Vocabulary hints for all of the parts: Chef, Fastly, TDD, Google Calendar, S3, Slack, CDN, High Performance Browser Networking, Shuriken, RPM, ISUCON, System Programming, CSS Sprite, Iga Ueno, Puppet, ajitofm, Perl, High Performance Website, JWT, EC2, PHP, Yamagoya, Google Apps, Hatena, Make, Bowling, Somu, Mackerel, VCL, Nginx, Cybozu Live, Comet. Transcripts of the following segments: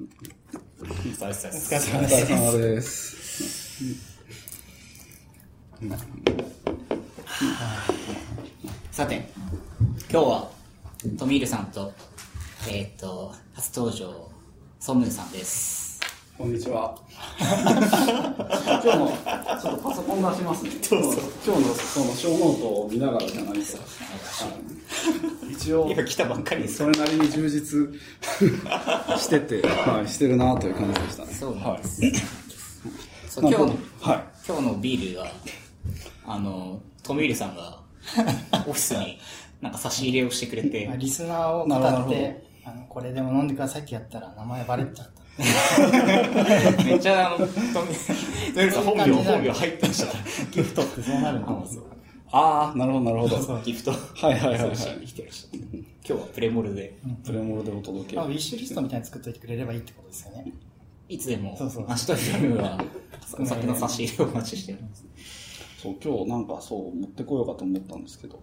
お疲れ様です。さて、今日はトミールさんと、初登場、ソムンさんです。こんにちは。今日もちょっとパソコン出しますね。今日のショーノートを見ながらじゃないですか。一応今来たばっかりです。それなりに充実してて、はい、してるなという感じでしたね。そうなんです。はい、そう今日のビールはトミールさんがオフィスになんか差し入れをしてくれて、リスナーを語ってこれでも飲んでくださいってやったら名前バレちゃった。めっちゃトミルさん本名入ってました。ギフトってそうなるの。ああ、なるほどなるほど。ギフト。はいはいはい。生きてる人。今日はプレモルでお届け。ウィッシュリストみたいに作っておいてくれればいいってことですよね。いつでも。そう。明日の夜はお酒の差し入れをお待ちしております。そう今日なんかそう持ってこようかと思ったんですけど、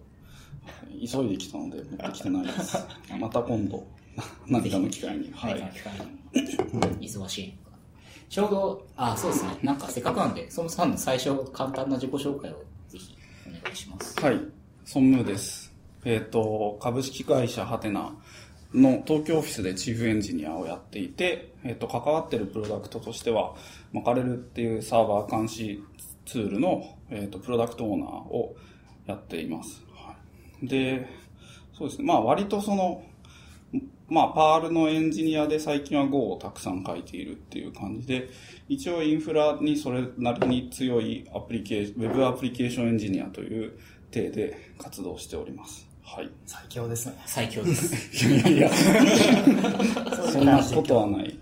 急いで来たので持ってきてないです。また今度。何かの機会に、はい、忙しい。ちょうど、あ、そうですね。なんかせっかくなんで、ソムさんの最初簡単な自己紹介をぜひお願いします。はい、ソムです。株式会社ハテナの東京オフィスでチーフエンジニアをやっていて、関わってるプロダクトとしては、マカレルっていうサーバー監視ツールのプロダクトオーナーをやっています。で、そうですね。まあ割とパールのエンジニアで最近は Go をたくさん書いているっていう感じで、一応インフラにそれなりに強いウェブアプリケーションエンジニアという体で活動しております。はい。最強ですね。最強です。いや。そんなことはない。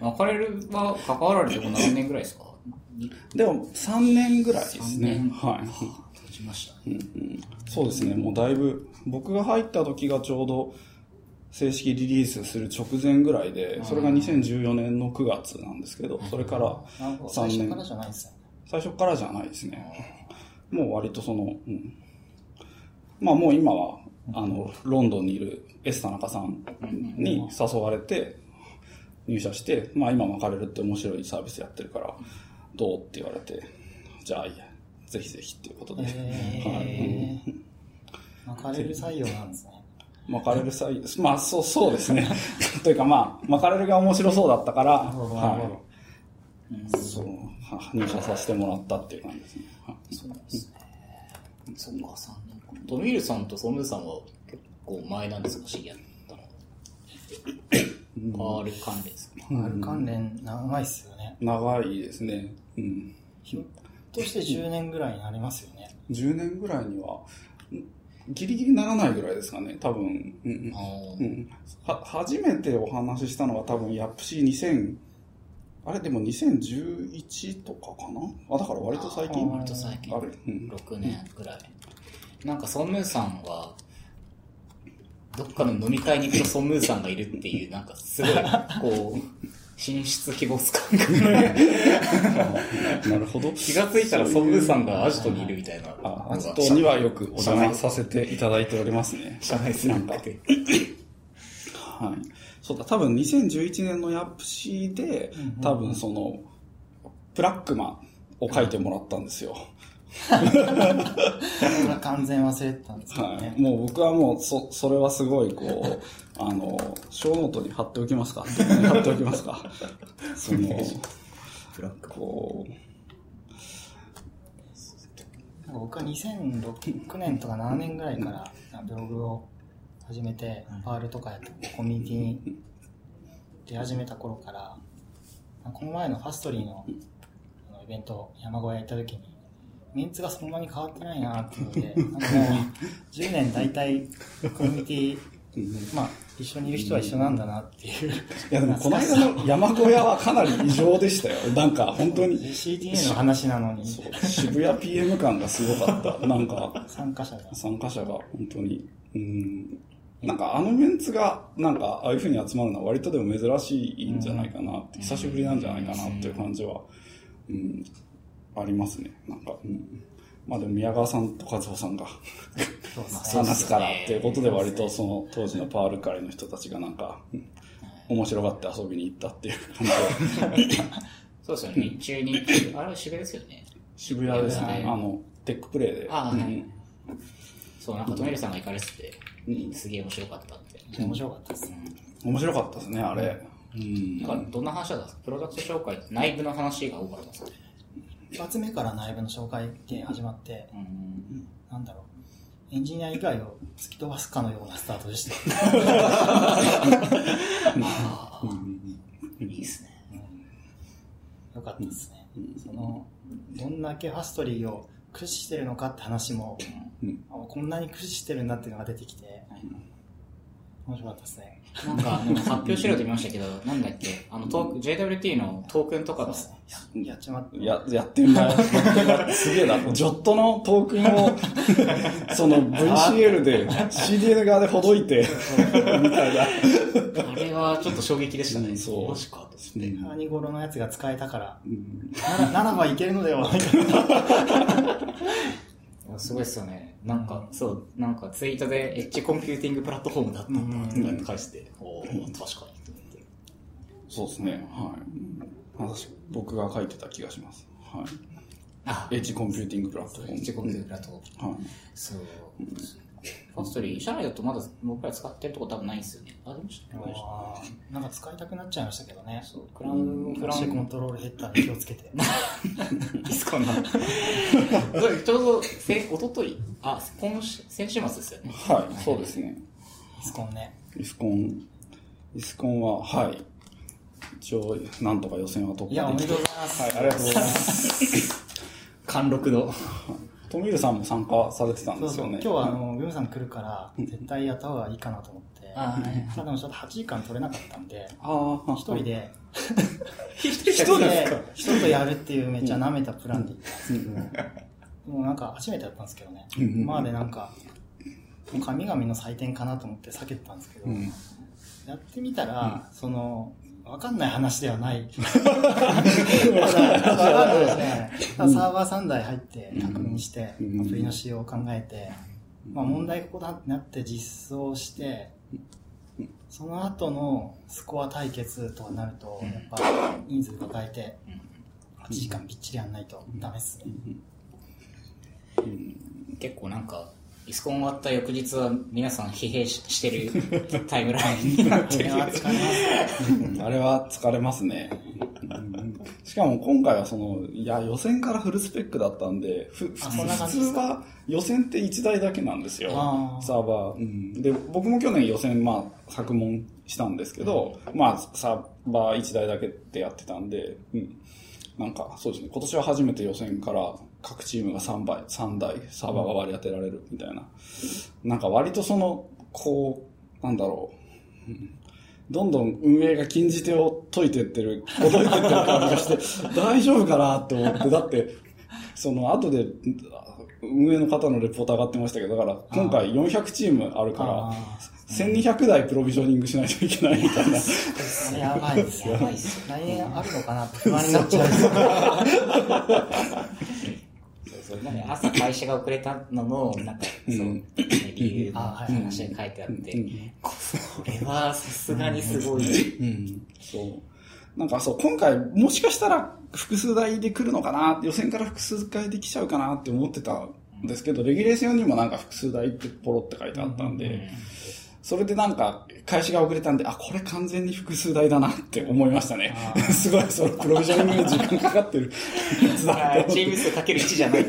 マカレルは関わられても何年ぐらいですか？でも3年ぐらいですね。はい。経ちました。そうですね。もうだいぶ、僕が入った時がちょうど、正式リリースする直前ぐらいで、それが2014年の9月なんですけど、それから3年。最初からじゃないですね。最初からじゃないですね。もう割とまあもう今は、ロンドンにいるS田中さんに誘われて入社して、まあ今マカレルって面白いサービスやってるから、どうって言われて、じゃあいや、ぜひぜひっていうことで。マカレル採用なんですね。マカレルさえ、まあそうですね。というかまあマカレルが面白そうだったから、はい、そう入社させてもらったっていう感じですね。そうですね。そうかさん、トミールさんとソムさんは結構前なんですか、知り合ったの？パール関連ですね。パール関連長いですよね。長いですね。うん。ひょっとして10年ぐらいになりますよね。10年ぐらいには。ギリギリならないぐらいですかね、多分。初めてお話ししたのは多分、ヤップシー2000、あれでも2011とかかなあ、だから割と最近。割と最近。6年ぐらい。なんか、ソンムーさんは、どっかの飲み会に行くとソンムーさんがいるっていう、なんかすごい、こう、進出希望す感覚。なるほど。気がついたらソンムーさんがアジトにいるみたいな。アジトにはよくお邪魔させていただいておりますね。社内スナックで。はい。そうだ、多分2011年のヤプシーで、多分ブラックマンを書いてもらったんですよ。完全忘れてたんですけどね。はい、もう僕はもうそれはすごいこうショーノートに貼っておきますか。貼っておきますか。ブラックこう。僕は2006年とか7年ぐらいからブログを始めて、パールとかやってコミュニティに出始めた頃から、この前のファストリーのイベント山小屋行った時に。メンツがそんなに変わってないなっていうので、10年大体コミュニティ、まあ一緒にいる人は一緒なんだなっていう。いやでもこの間の山小屋はかなり異常でしたよ。なんか本当に。CDN の話なのに。そう。渋谷 PM 感がすごかった。なんか。参加者が本当に。なんかメンツが、なんかああいう風に集まるのは割とでも珍しいんじゃないかなって、久しぶりなんじゃないかなっていう感じは。ありますね。なんか、まあでも宮川さんと和穂さんが話すからっていうことで割とその当時のパール界の人たちがなんか、面白がって遊びに行ったっていう感じで。そうですよね。日中にあれは渋谷ですよね。渋谷ですね。テックプレイで。ああ、はい。そう、なんかトメルさんが行かれてて、すげえ面白かったって。面白かったですね。面白かったですね、あれ。うん。なんかどんな話だったんですか？プロダクト紹介、内部の話が多かったんですか？一発目から内部の紹介で始まって、なんだろう。エンジニア以外を突き飛ばすかのようなスタートでした。いいですね。よかったですね。どんだけファストリーを駆使してるのかって話も、こんなに駆使してるんだっていうのが出てきて、面白かったですね。なんか発表資料で見ましたけど、なんだっけ、JWT のトークンとかがやっちまってやってんだ。すげえな。ジョットのトークンをその VCL で CDN 側でほどいてみたいな。あれはちょっと衝撃でしたね。そう。確かですね。ハニゴロのやつが使えたから、ならばいけるのではないかな。すごいっすよね。なんか、そう、なんかツイートでエッジコンピューティングプラットフォームだったんだって返して、確かにって思って。そうですね。はい。僕が書いてた気がします。はい。エッジコンピューティングプラットフォーム。エッジコンピューティングプラットフォーム。はい。そう。ファストリー、社内だとまだ僕ら使ってるとこ多分ないんですよね。ありましたね。なんか使いたくなっちゃいましたけどね。そう。クラウドコントロールヘッダーに気をつけて。いつかな。ちょうど、おととい、先週末ですよね。はい、そうですね。イスコンね。イスコンは、はい。一応、なんとか予選は突破できて。いや、おめでとうございます。はい、ありがとうございます。貫禄の。トミルさんも参加されてたんですよね。そうそう、今日はグムさん来るから、絶対やった方がいいかなと思って。でもちょっと8時間取れなかったんで、一人で、人とやるっていうめっちゃ舐めたプランで行ったんですけど、もうなんか初めてやったんですけどね。今までなんか、神々の祭典かなと思って避けてたんですけど、やってみたら、わかんない話ではない。サーバー3台入って確認して、アプリの仕様を考えて、問題ここだってなって実装して、その後のスコア対決となると、やっぱ人数抱えて、8時間びっちりやんないとダメっすね。結構なんか、イスコン終わった翌日は皆さん疲弊してるタイムラインになってる。あれは疲れますね。しかも今回は予選からフルスペックだったんで、普通は予選って1台だけなんですよ、サーバー。で、僕も去年予選、作問したんですけど、サーバー1台だけってやってたんで、なんか、そうですね、今年は初めて予選から各チームが3台サーバーが割り当てられるみたいな。なんか割となんだろう、どんどん運営が禁じ手を解いてってる感じがして、大丈夫かなって思って、だって、後で運営の方のレポート上がってましたけど、だから今回400チームあるから、1200台プロビジョニングしないといけないみたいな。やばいですよ。来年あるのかなって不安になっちゃう。朝会社が遅れたのも、なんか、理由の話が書いてあって、これはさすがにすごい。そう。なんかそう、今回もしかしたら複数台で来るのかな、予選から複数回で来ちゃうかなって思ってたんですけど、レギュレーションにもなんか複数台ってポロって書いてあったんで、それでなんか、開始が遅れたんで、これ完全に複数台だなって思いましたね。すごい、プロビジョニングに時間かかってるやつだって。チーム数かける1じゃない。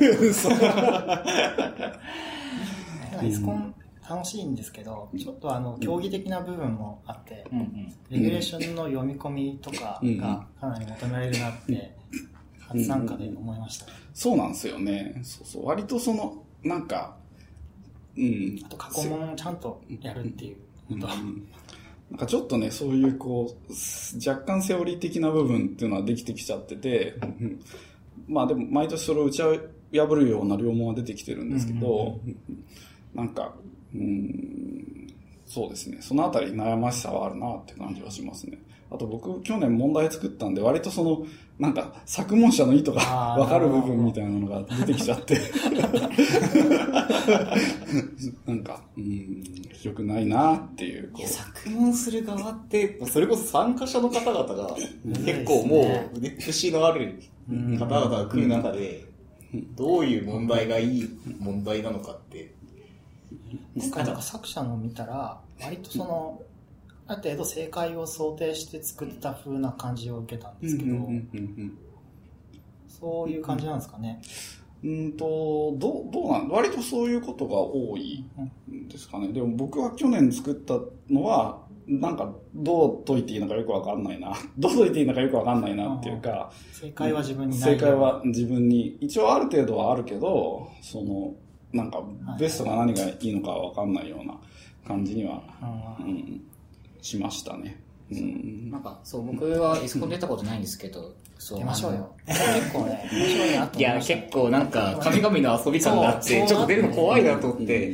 イスコン楽しいんですけど、ちょっと競技的な部分もあって、レギュレーションの読み込みとかがかなり求められるなって、初参加で思いました。そうなんですよね。割となんか、あと過去問をちゃんとやるっていうこと。なんかちょっとね、そういう若干セオリー的な部分っていうのはできてきちゃってて、でも毎年それを打ち破るような良問は出てきてるんですけど、なんか、そうですね。そのあたり悩ましさはあるなって感じはしますね。あと僕、去年問題作ったんで、割とその、なんか、作問者の意図が分かる部分みたいなのが出てきちゃって。なんか、良くないなっていう。作問する側って、それこそ参加者の方々が、結構もう、節のある方々が来る中で、どういう問題がいい問題なのかって。なんか作者の見たら、割とその、ある程度正解を想定して作った風な感じを受けたんですけど、そういう感じなんですかね。どうなん、割とそういうことが多いんですかね。でも僕は去年作ったのは、なんかどう解いていいのかよくわかんないな、っていうか、正解は自分にない、正解は自分に一応ある程度はあるけど、そのなんかベストが何がいいのかわかんないような感じには。しましたね。なんかそう、僕はエスコン出たことないんですけど、出ましょうよ。結構ね、面白いなと思って。いや、結構なんか神々の遊び感があって、ちょっと出るの怖いなと思って。で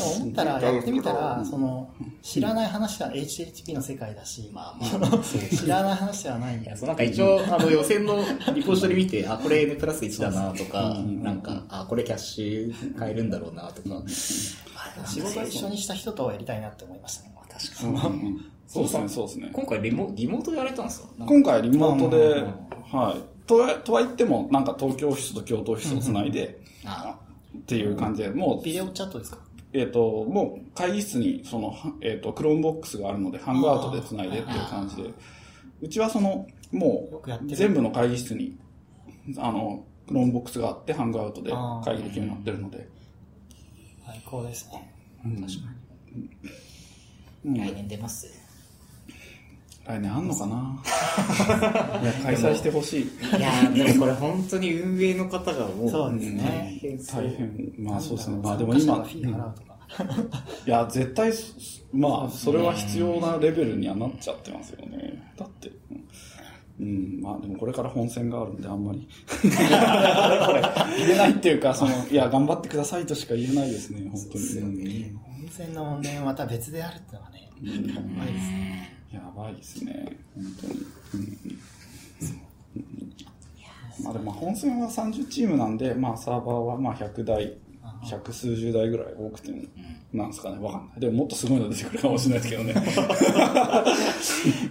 も思ったら、やってみたら、その知らない話は HTTP の世界だし、知らない話ではないんです。なんか一応予選のリポジトリ見て、あ、これ N プラス1だなとか、なんかあ、これキャッシュ変えるんだろうなとか。仕事一緒にした人とやりたいなって思いましたね。確かに。そうですね、そうですね。今回リモートでやれたんですか？今回リモートで、はい。とは言っても、なんか東京オフィスと京都オフィスをつないで、っていう感じで、もう。ビデオチャットですか？もう会議室に、その、クロームボックスがあるので、ハングアウトでつないでっていう感じで、うちはその、もう、全部の会議室に、クロームボックスがあって、ハングアウトで会議できるようになってるので。最高ですね。確かに。来年出ます。来年あんのかな開催してほしい。いや、でもこれ本当に運営の方がもう。そうですね。大変。まあそうですね。まあでも今。いや、絶対、まあそれは必要なレベルにはなっちゃってますよね。だって。まあでもこれから本戦があるんであんまり言えないっていうか、その、いや、頑張ってくださいとしか言えないですね、本当に。本戦の問題はまた別であるってのはね、やばいですね。やばいですね、本当に。まあでも本戦は30チームなんで、まあサーバーはまあ100台、百数十台ぐらい多くても、なんですかね、わかんない。でももっとすごいの出てくるかもしれないですけどね。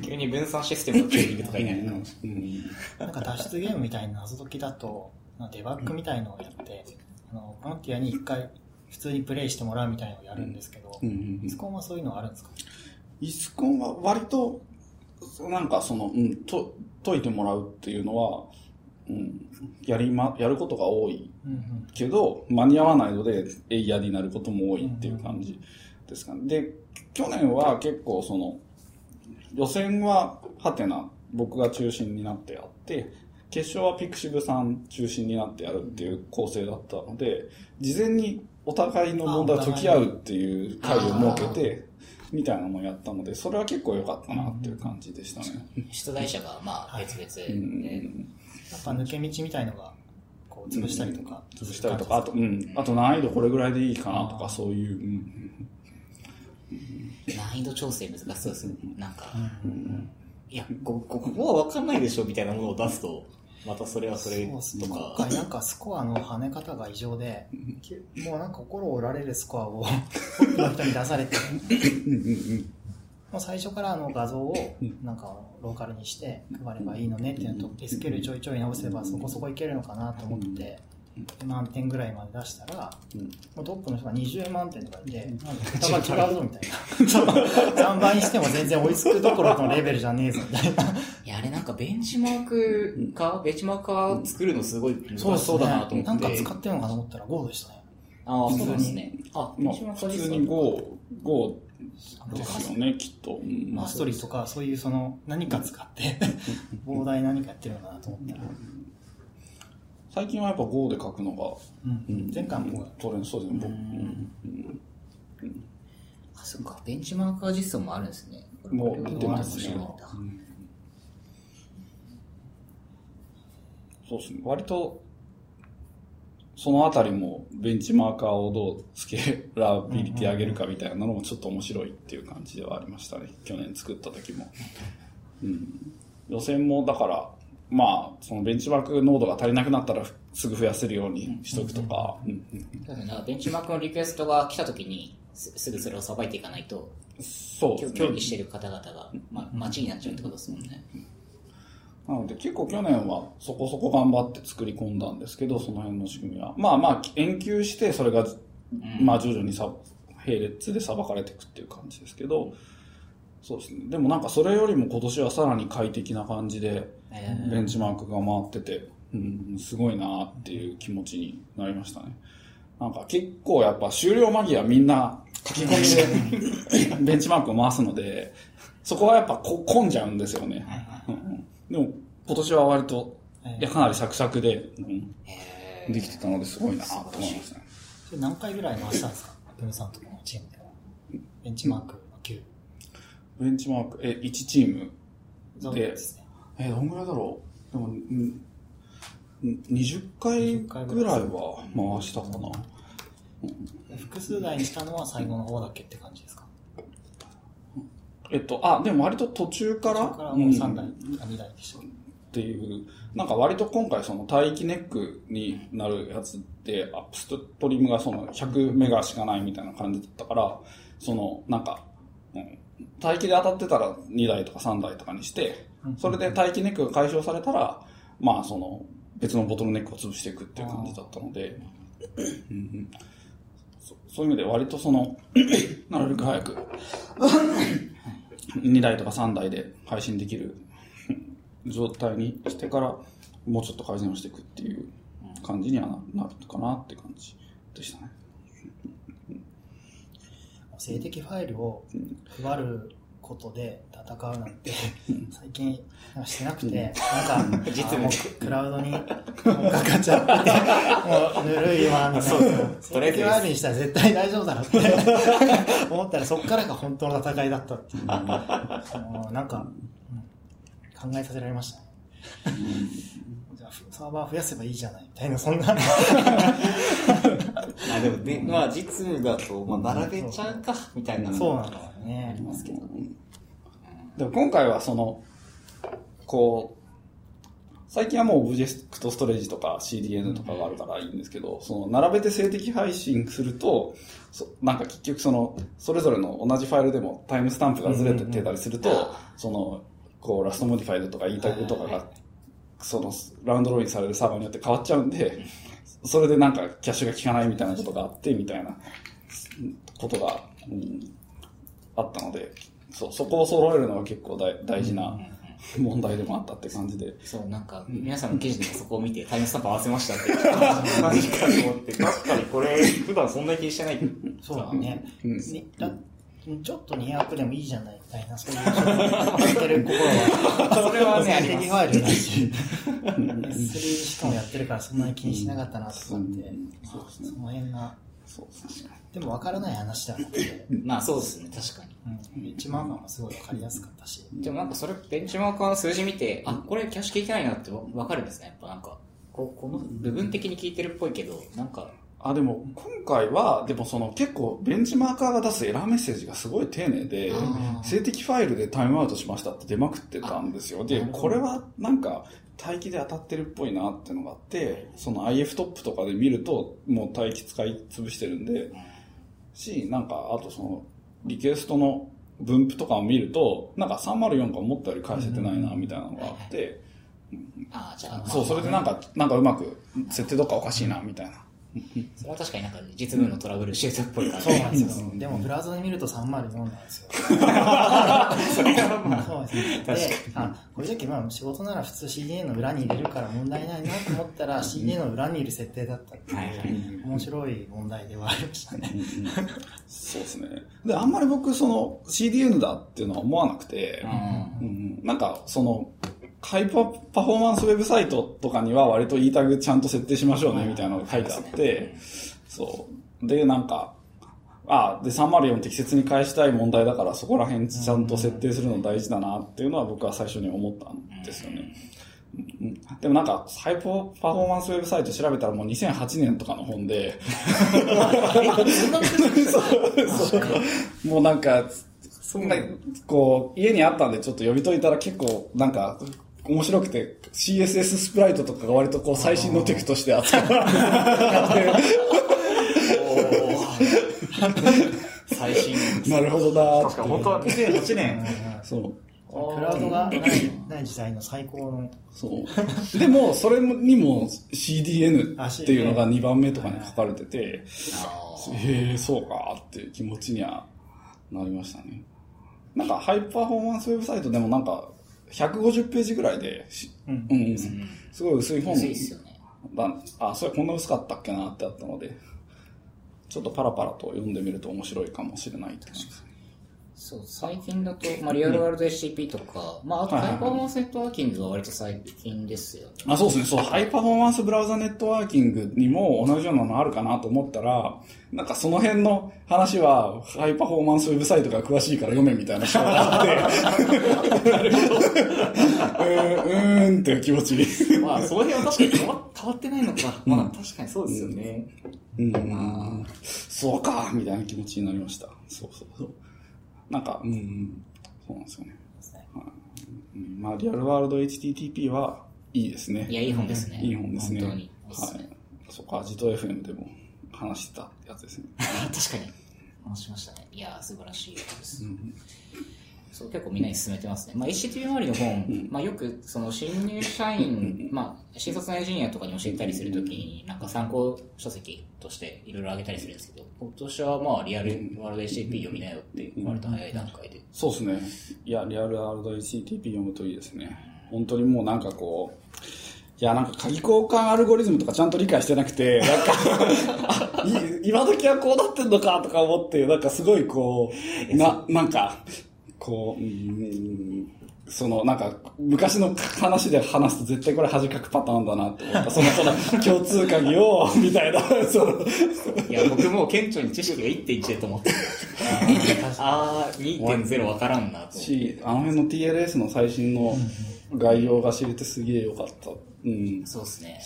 急に分散システムのチューニングとかいないの。なんか脱出ゲームみたいな謎解きだと、デバッグみたいのをやって、ボランティアに一回普通にプレイしてもらうみたいのをやるんですけど、イスコンはそういうのあるんですか？イスコンは割と、なんかその、解いてもらうっていうのは、やることが多いけど、間に合わないので、エイヤーになることも多いっていう感じですかね。で、去年は結構その、予選はハテナ、僕が中心になってやって、決勝はピクシブさん中心になってやるっていう構成だったので、事前にお互いの問題を解き合うっていう会を設けて、みたいなのもやったので、それは結構良かったなっていう感じでしたね。出題者がまあ別々で、やっぱ抜け道みたいのがこう潰したりとか、あとあと難易度これぐらいでいいかなとか、そういう、難易度調整難しそうですね。なんか、いや、ここは分かんないでしょみたいなものを出すと。またそれはそれとか。今回なんかスコアの跳ね方が異常で、もうなんか心折られるスコアをの人に出されて、もう最初から画像をなんかローカルにして配ればいいのねっていうのと、SQL ちょいちょい直せばそこそこいけるのかなと思って、満点ぐらいまで出したら、もうトップの人が20万点とかで、なんか違うぞみたいな。3倍にしても全然追いつくどころのレベルじゃねえぞみたいな。いや、あれなんかベンチマーカー作るのすごい難しそうだなと思って。なんか使ってるのかと思ったら Go でしたね。ああ、そうですね。あ、ベンチマーカーですか？普通に Go ですよね、きっと。マストリーとか、そういうその何か使って、膨大何かやってるのかなと思ったら。最近はやっぱ Go で書くのが、前回もトレンドそうですね。あ、そっか、ベンチマーカー実装もあるんですね。もう出てますね。そうですね。割とそのあたりもベンチマーカーをどうスケーラビリティ上げるかみたいなのもちょっと面白いっていう感じではありましたね。去年作った時も、うん、予選もだからまあそのベンチマーク濃度が足りなくなったらすぐ増やせるようにしとくとか、うんうんうん、だからベンチマークのリクエストが来た時にすぐそれをさばいていかないと、そう協議してる方々が、ま、待ちになっちゃうってことですもんね。なので結構去年はそこそこ頑張って作り込んだんですけど、その辺の仕組みはまあまあ研究してそれがまあ徐々に並列でさばかれていくっていう感じですけど、そうですね。でもなんかそれよりも今年はさらに快適な感じでベンチマークが回ってて、うん、すごいなっていう気持ちになりましたね。なんか結構やっぱ終了間際みんな書き込みでベンチマークを回すので、そこはやっぱ混んじゃうんですよね。でも今年は割とかなりサクサクで、うん、できてたのですごいなと思いましたね。何回ぐらい回したんですか、ペムさんとこのチームでは。ベンチマークの9。ベンチマーク1チームで、どんぐらいだろう。でも20回ぐらいは回したかな。複数台にしたのは最後の方だけって感じですか。でも割と途中からもう3台、2台でしたっていう、なんか割と今回その帯域ネックになるやつって、アップストリームがその100メガしかないみたいな感じだったから、そのなんか、帯域で当たってたら2台とか3台とかにして、それで帯域ネックが解消されたら、まあその別のボトルネックを潰していくっていう感じだったので、そういう意味で割とその、なるべく早く、2台とか3台で配信できる状態にしてからもうちょっと改善をしていくっていう感じにはなるかなって感じでしたね。静的ファイルを配ることで戦うなんて最近してなくて、なんか実もクラウドにかかっちゃって、もうぬるいわみたいな。静的ファイルにしたら絶対大丈夫だろうって思ったら、そこからが本当の戦いだったっていう、なんか考えさせられましたね。じゃあサーバー増やせばいいじゃないみたいな、そんな。でもね、まあ実務だと並べちゃうかみたいなのがありますけどね。でも今回はそのこう最近はもうオブジェクトストレージとか CDN とかがあるからいいんですけど、その並べて静的配信するとなんか結局そのそれぞれの同じファイルでもタイムスタンプがずれてたりすると、そのこうラストモディファイドとか言いたいこととかがそのラウンドロインされるサーバーによって変わっちゃうんで。それでなんかキャッシュが効かないみたいなことがあってみたいなことが、あったので、そこを揃えるのは結構大事な問題でもあったって感じで。そう、なんか皆さんの記事でもそこを見てタイムスタンプ合わせましたって何かと思って、確かにこれ普段そんなに気にしてない。そうだね。ちょっと2アップでもいいじゃないみたいな、そういうことをやってる心は、それはね、静的ファイルだし、S3 しかもやってるからそんなに気にしなかったなと思って、その辺が、でも分からない話ではなくて、まあそうですね、確かに。ベンチマーカーもすごい分かりやすかったし、でもなんかそれ、ベンチマーカーの数字見て、あ、これキャッシュ効いてないなって分かるんですね、やっぱなんか、この部分的に効いてるっぽいけど、なんか、あ、でも今回はでもその結構ベンチマーカーが出すエラーメッセージがすごい丁寧で、静的ファイルでタイムアウトしましたって出まくってたんですよ。でこれはなんか帯域で当たってるっぽいなってのがあって、その IF トップとかで見るともう帯域使い潰してるんでし、なんかあとそのリクエストの分布とかを見るとなんか304が思ったより返せてないなみたいなのがあって、あ、じゃあそう、それでなんかうまく設定とかおかしいなみたいな、それは確かになんか実務のトラブルシュートっぽい感じ、ね、そうなんですよ。でもブラウザで見ると304なんですよ。そうですね。で、これだけまあ仕事なら普通 CDN の裏に入れるから問題ないなと思ったら CDN の裏にいる設定だったっていう面白い問題ではありましたね。そうですね。で、あんまり僕その CDN だっていうのは思わなくて、なんかそのハイパフォーマンスウェブサイトとかには割と E タグちゃんと設定しましょうねみたいなのが書いてあって、そう。で、なんか、で304適切に返したい問題だからそこら辺ちゃんと設定するの大事だなっていうのは僕は最初に思ったんですよね。でもなんかハイパフォーマンスウェブサイト調べたらもう2008年とかの本でそうもうなんかそんなこう家にあったんでちょっと読み解いたら結構なんか面白くて CSS スプライトとかが割とこう最新のテクとして扱われて最新なるほどな。確か本当は2008年そうクラウドがない時代の最高のそうでもそれにも CDN っていうのが2番目とかに書かれててへえそうかっていう気持ちにはなりましたね。なんかハイパフォーマンスウェブサイトでもなんか150ページぐらいで、うんうん、すごい薄い本薄いっすよね。あそれこんな薄かったっけなってあったのでちょっとパラパラと読んでみると面白いかもしれないって感じですね。そう最近だと、まあ、リアルワールド HTTP とか、まあ、あとハイパフォーマンスネットワーキングは割と最近ですよね。あそうですねそうハイパフォーマンスブラウザネットワーキングにも同じようなのあるかなと思ったらなんかその辺の話はハイパフォーマンスウェブサイトが詳しいから読めみたいな人があってなるほどうーんっていう気持ちにまあその辺は確かに変わってないのか、まあ、確かにそうですよね、うんうんまあ、そうかみたいな気持ちになりました。そうそうそうなんか、うんうん、そうなんですよね。うん、まあ、リアルワールド HTTP はいいですね。いや、いい本ですね。いい本ですね。本当にいいですね。はい。そっか、ジト FM でも話してたやつですね。確かに。話しましたね。いや、素晴らしいです、うん。そう、結構みんなに勧めてますね。まあ、HTTP 周りの本、うん、まあ、よく、その、新入社員、まあ、新卒のエンジニアとかに教えたりするときに、なんか参考書籍としていろいろあげたりするんですけど、今年はまあリアルワールド HTTP 読みなよって割と早い段階で。そうですね。いやリアルワールド HTTP 読むといいですね。本当にもうなんかこういやなんか鍵交換アルゴリズムとかちゃんと理解してなくてなんか今時はこうなってんのかとか思ってなんかすごいこうなんかこうそのなんか昔の話で話すと絶対これ恥かくパターンだなって思ったその共通鍵をみたいなそういや僕も顕著に知識が 1.1 だと思ってあ 2.0 わからんなとしあの辺の TLS の最新の概要が知れてすげえよかった、うん、そうですね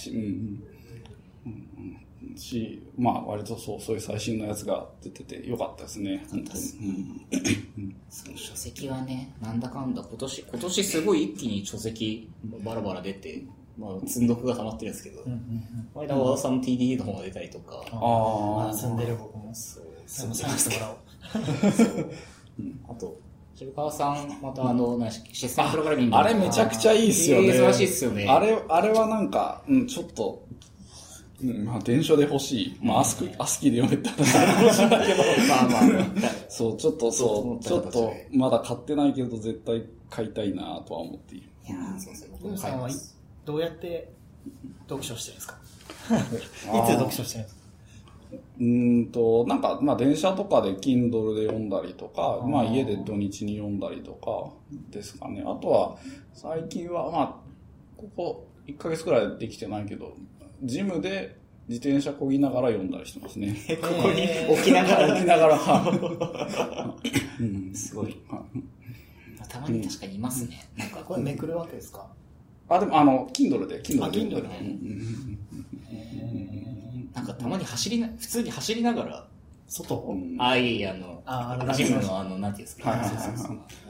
しまあ割とそういう最新のやつが出ててよかったですね。本当に、うん、その書籍はねなんだかんだ今年すごい一気に書籍バラバラ出て、まあ、積んどくが溜まってるんですけど、前田和田さんの TDD の方が出たりとか、ああ積んでる僕もそう探してもらおうそうあと渋川さんまたシステムプログラミングあれめちゃくちゃいいっすよね。素晴らしいっすよね。あれはなんか、うん、ちょっとうん、まあ、電書で欲しい。まあ、アスキーで読めたら欲しいんだけど。まあまあ、ね、そう、ちょっと、そう、ちょっと、まだ買ってないけど、絶対買いたいなとは思っている。いやー、そうですね。僕さんは、どうやって読書してるんですかいつ読書してるんですかなんか、まあ、電車とかで Kindle で読んだりとか、まあ、家で土日に読んだりとかですかね。あとは、最近は、まあ、ここ1ヶ月くらいできてないけど、ジムで自転車こぎながら読んだりしてますね。ここに置きながらすごい。たまに確かにいますね。なんかこれめくるわけですか。あでもKindle でKindle で。なんかたまに普通に走りながら外。あいいジムのなんていうんですか。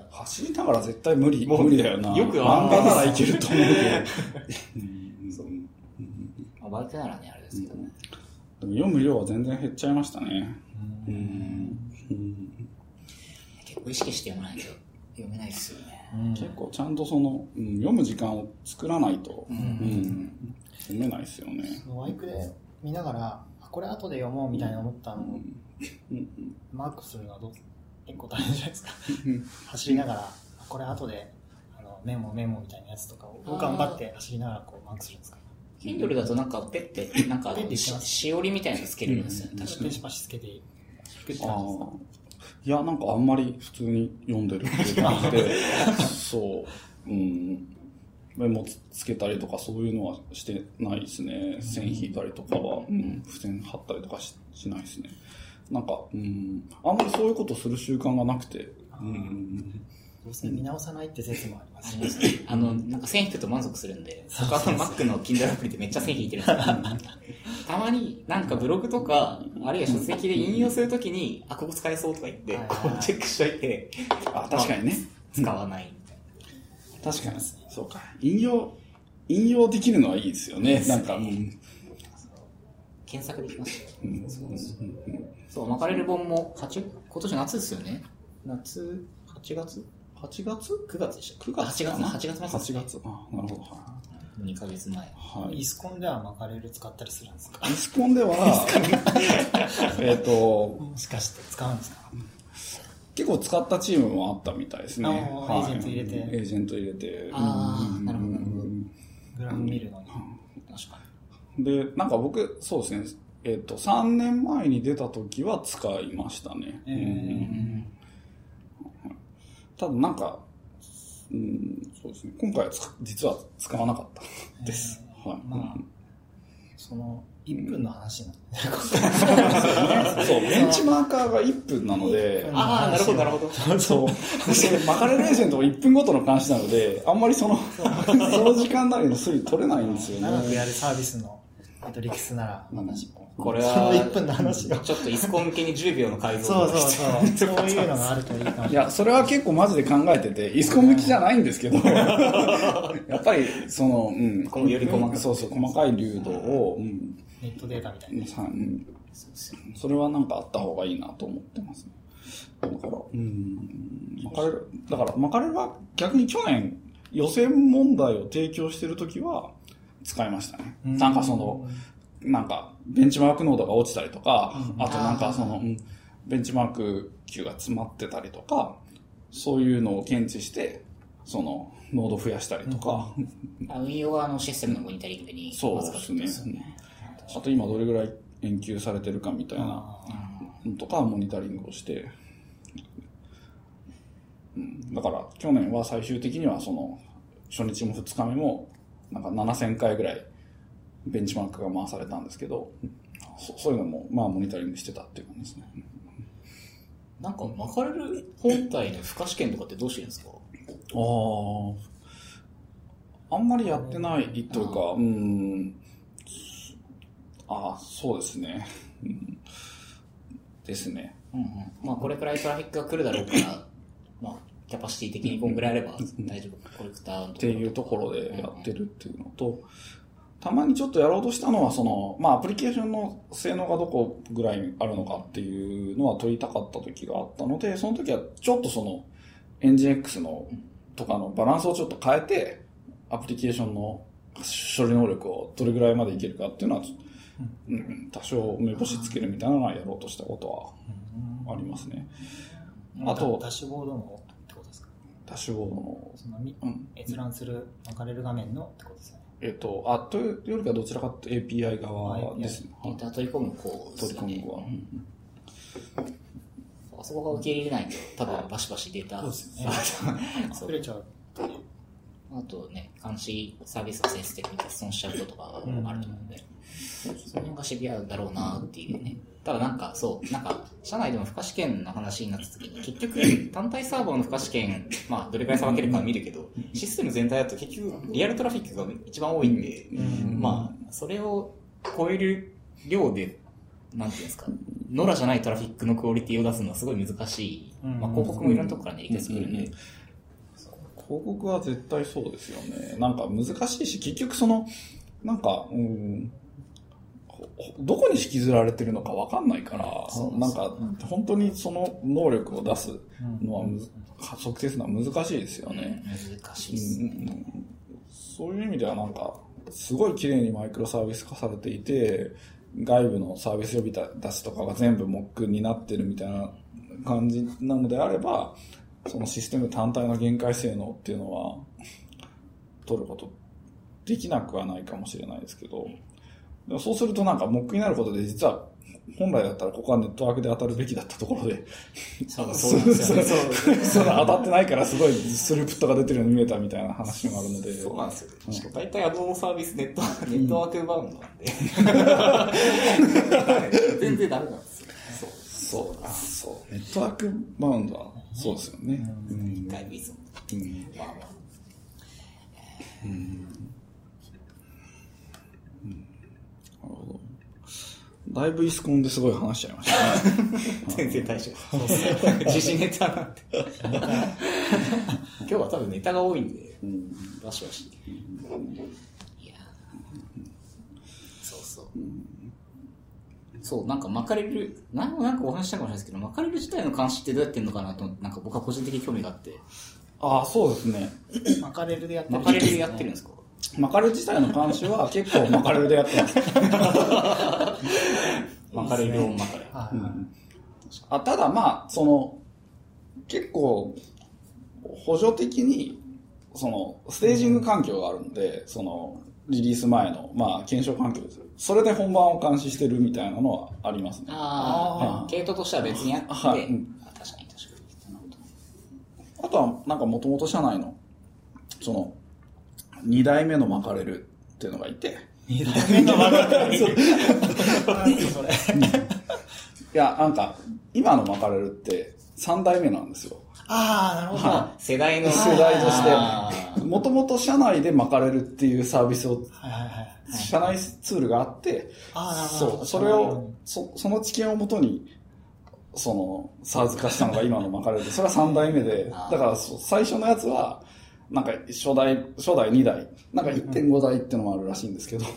走りながら絶対無理だよな。よく漫画ならいけると思うけど。バイトならねあれですけどね、うん、でも読む量は全然減っちゃいましたね。うん結構意識して読まないと読めないですよね。結構ちゃんとその、うん、読む時間を作らないと、読めないですよね。ワイクで見ながらこれ後で読もうみたいな思ったのを、マークするのは結構大変じゃないですか走りながらこれ後でメモみたいなやつとかを頑張って走りながらこうマークするんですか。Kindle だとなんかペッてなんかしおりみたいなのつけるんですよね。確かに。パシつけていい。いやなんかあんまり普通に読んでるって感じで、そう、メモつけたりとかそういうのはしてないですね。線引いたりとかは、付箋貼ったりとかしないですね。なんかあんまりそういうことする習慣がなくて、どうせ見直さないって説もありますね。なんか線引くと満足するんで、僕は Mac の Kindle アプリでめっちゃ線引いてるんですけど、たまになんかブログとか、あるいは書籍で引用するときに、あ、ここ使えそうとか言って、こうチェックしといて、あ、確かにね。使わないみたいな。確かに、そうか。引用できるのはいいですよね。なんか、うん。検索できますよ。そう、まかれる本も、今年夏ですよね。夏、8月 ?9 月でした。8月。あ、なるほど。2ヶ月前。はい。イスコンではマカレル使ったりするんですか？イスコンでは、もしかして使うんですか？結構使ったチームもあったみたいですね。エージェント入れて。ああ、なるほど。グラフ見るのに。確かに。で、なんか僕、そうですね。3年前に出た時は使いましたね。ただなんか、そうですね、今回は実は使わなかったです。はい。まあ、その、1分の話なんで。そう、ベンチマーカーが1分なので。ああ、なるほど、なるほど。そう。マカレルエージェントも1分ごとの監視なので、あんまりその時間なりの推理取れないんですよね。長くやるサービスのメトリックスなら、話も。これは、1分の話が。ちょっとイスコン向けに10秒の改造をそう。そういうのがあるといいかもしれない。いや、それは結構マジで考えてて、イスコン向きじゃないんですけど、やっぱり、より細かい。そうそう、細かい流動を、ネットデータみたいな。それはなんかあった方がいいなと思ってますね。だから、マカレルは逆に去年、予選問題を提供してるときは、使いましたね。なんかベンチマーク濃度が落ちたりとか、あとなんかベンチマーク級が詰まってたりとか、そういうのを検知して、濃度増やしたりとか。運用はシステムのモニタリングに。そうですね。あと今どれぐらい研究されてるかみたいなのとか、モニタリングをして。だから去年は最終的には初日も2日目も、なんか7000回ぐらいベンチマークが回されたんですけど、そういうのもまあモニタリングしてたっていう感じですね。なんかマカレル本体の負荷試験とかってどうしてるんですか？あんまりやってないというか、そうですね。ですね。まあこれくらいトラフィックが来るだろうから、まあ。キャパシティ的にこんぐらいあれば大丈夫、コレクターっていうところでやってるっていうのと、たまにちょっとやろうとしたのはまあアプリケーションの性能がどこぐらいあるのかっていうのは問いたかった時があったので、その時はちょっとNginx のとかのバランスをちょっと変えて、アプリケーションの処理能力をどれぐらいまでいけるかっていうのは、多少目星つけるみたいなのはやろうとしたことはありますね。あと、ダッシュボードのダッシュボードの閲覧するマカレル画面のってことですよね。というよりはどちらかというと API 側ですね。データ取り込む方ですね。取り込む方は。あそこが受け入れないと多分バシバシデータ作れちゃう。あとね、監視サービスがセンス的に欠損しちゃうこととかがあると思うんで、その辺がシビアだろうなっていうね。ただ社内でも負荷試験の話になった時に、結局単体サーバーの負荷試験、まあどれくらいさばけるかは見るけど、システム全体だと結局リアルトラフィックが一番多いんで、まあそれを超える量で、なんていうんですか、ノラじゃないトラフィックのクオリティを出すのはすごい難しい。まあ広告もいろんなとこからね、出てくるんで。広告は絶対そうですよね。なんか難しいし、結局なんか、どこに引きずられてるのか分かんないから、なんか本当にその能力を出すのは、測定するのは難しいですよね。難しいですね。そういう意味ではなんか、すごい綺麗にマイクロサービス化されていて、外部のサービス呼び出しとかが全部モックになってるみたいな感じなのであれば、そのシステム単体の限界性能っていうのは取ることできなくはないかもしれないですけど、でもそうするとなんかモックになることで、実は本来だったらここはネットワークで当たるべきだったところで、そうなんですよね。そう当たってないからすごいスループットが出てるように見えたみたいな話もあるので。そうなんですよね。確か大体アドオンサービスネットワークバウンドなんで全然ダメなんですよ。そうそう。ネットワークバウンドはそうですよね。一回見ず。まあまあ。なるほど。だいぶイスコンですごい話しちゃいましたね。全然大丈夫。自信ネタなんて。今日は多分ネタが多いんで、バシバシ。いや、そうそう。そう、なんか巻かれる、なんかお話したかもしれないですけど、巻かれる自体の監視ってどうやってんのかなと、なんか僕は個人的に興味があって。ああ、そうですね。巻かれるでやってる。巻かれるでやってるんですか？巻かれる自体の監視は結構巻かれるでやってます。巻かれるを巻かれる。あ、ただまあ、その、結構、補助的に、その、ステージング環境があるんで、その、リリース前の、まあ、検証環境ですよ。それで本番を監視してるみたいなのはありますね。ああ、系統としては別にあって、はい、確かに確かに。あとは、なんかもともと社内の、その、2代目の巻かれるっていうのがいて。2代目の巻かれるそれ。いや、なんか、今の巻かれるって3代目なんですよ。ああ、なるほど。はい、世代として、もともと社内で巻かれるっていうサービスを、社内ツールがあって、そう、それを、その知見をもとに、その、SaaS 化したのが今の巻かれる。それは3代目で、だから最初のやつは、なんか初代2代、なんか 1.5 代ってのもあるらしいんですけど。そ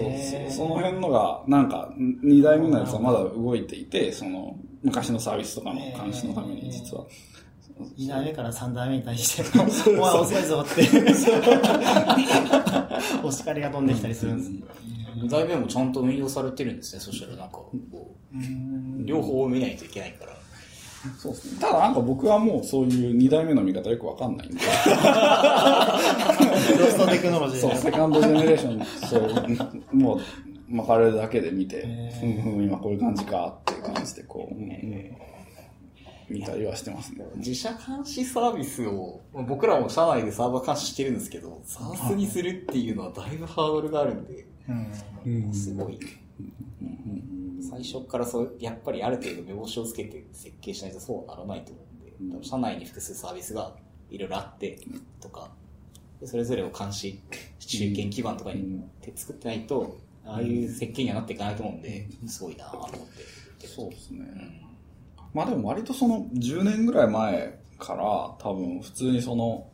うその辺のが、なんか、2代目のやつはまだ動いていて、その、昔のサービスとかの監視のために、実は。2代目から3代目に対して、お前遅いぞって、お叱りが飛んできたりするんです。2代目もちゃんと運用されてるんですね、そしたらなんかこう、両方を見ないといけないから。そうですね。ただなんか僕はもうそういう2代目の見方よくわかんないんで。ロストテクノロジー。そう、セカンドジェネレーション、そう、もう巻かれるだけで見て、今こういう感じかっていう感じでこう、見たりはしてますね。自社監視サービスを、僕らも社内でサーバー監視してるんですけど、サースにするっていうのはだいぶハードルがあるんで、すごい。最初からやっぱりある程度目星をつけて設計しないとそうはならないと思うんで、多分社内に複数サービスがいろいろあってとか、それぞれを監視、中堅基盤とかに作ってないと、ああいう設計にはなっていかないと思うんで、すごいなぁと思って。そうですね。まあでも割とその10年ぐらい前から多分普通にその、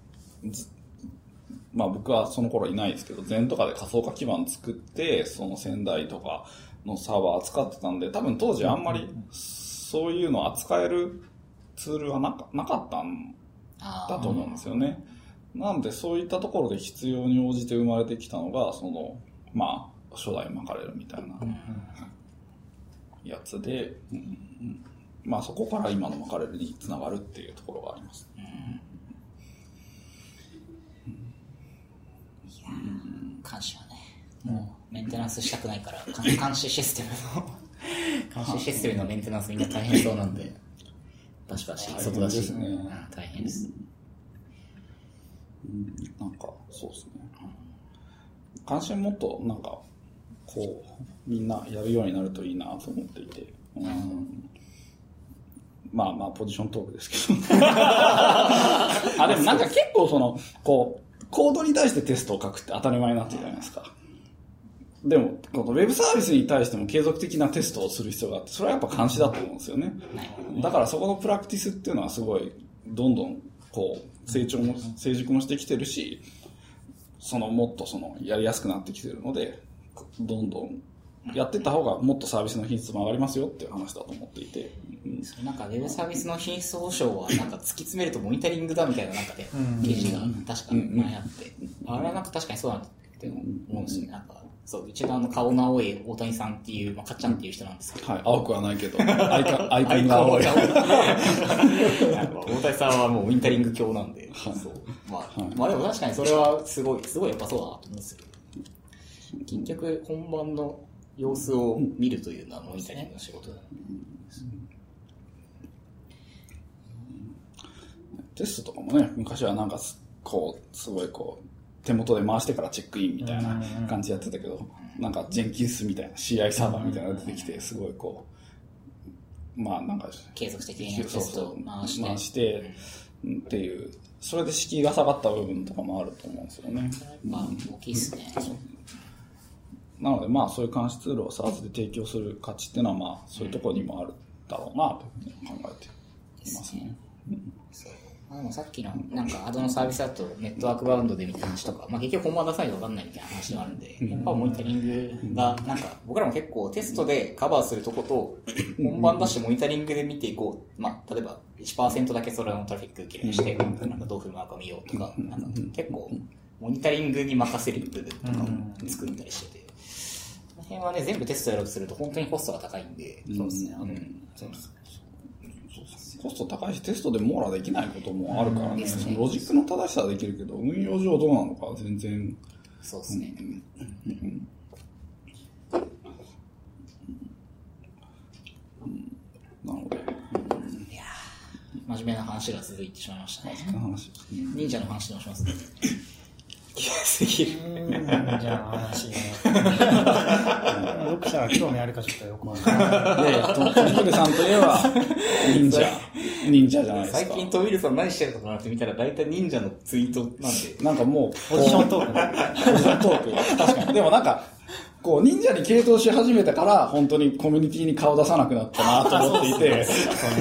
まあ僕はその頃いないですけど、全とかで仮想化基盤作って、その仙台とか、のサーバー扱ってたんで、多分当時あんまりそういうの扱えるツールはなかったんだと思うんですよね。なんでそういったところで必要に応じて生まれてきたのが、その、まあ、初代巻かれるみたいなやつで、まあそこから今の巻かれるにつながるっていうところがあります。いやー、感謝ね。もうメンテナンスしたくないから監視システムのメンテナンスみんな大変そうなんで、バシバシ外出し、大変です。なんかそうですね。監視もっとなんかこうみんなやるようになるといいなと思っていて、まあまあポジショントークですけど。あでもなんか結構そのこうコードに対してテストを書くって当たり前になってるじゃないですか。でも、このウェブサービスに対しても継続的なテストをする必要があって、それはやっぱ監視だと思うんですよね。だからそこのプラクティスっていうのはすごい、どんどん、こう、成熟もしてきてるし、その、もっとその、やりやすくなってきてるので、どんどんやってった方がもっとサービスの品質も上がりますよっていう話だと思っていて。なんかウェブサービスの品質保証はなんか突き詰めるとモニタリングだみたいななんかで、記事が確か前あって、あれはなんか確かにそうだって思うんですよね。なんかそう、うちの顔の青い大谷さんっていう、まあ、かっちゃんっていう人なんですけど。はい、青くはないけど、アイコンが青い。大谷さんはもうウィンタリング教なんで、はい、そう。まあ、はい、まあでも確かにそれはすごいやっぱそうだなと思うんですけど。結局、本番の様子を見るというのはモニタリングの仕事だ、ね。テストとかもね、昔はなんかこう、すごいこう、手元で回してからチェックインみたいな感じやってたけど、なんかジェンキンスみたいな CI サーバーみたいなのが出てきて、すごいこう、まあなんか継続的にテストを回して、っていう、それで敷居が下がった部分とかもあると思うんですよね。まあ大きいですね。なのでまあそういう監視ツールを SaaS で提供する価値っていうのはまあそういうところにもあるだろうなというふうに考えていますね。でもさっきのなんかアドのサービスだとネットワークバウンドでみたいな話とか、まあ、結局本番出さないと分かんないみたいな話もあるんで、やっぱモニタリングがなんか僕らも結構テストでカバーするとこと本番出してモニタリングで見ていこう、まあ、例えば 1% だけそれのトラフィック受け入れしてなんかどう振る舞うか見ようとか、なんか結構モニタリングに任せる部分とかを作ったりしてて、この辺はね全部テストやろうとすると本当にコストが高いんで、そうですね、そうですね、コスト高いしテストで網羅できないこともあるからね、そのロジックの正しさはできるけど運用上どうなのかは全然、そうですね、なので、いや真面目な話が続いてしまいましたね。真面目な話、忍者の話でもしますね。気がすぎる。忍者の話ね。読者が興味あるかちょっとよくわからない。いやいや、トミルさんといえば忍者じゃないですか。最近トミルさん何してるのかなって見たら大体忍者のツイートなんで。なんかもうポジショントーク、確かに。でもなんかこう忍者に傾倒し始めたから本当にコミュニティに顔出さなくなったなと思っていて、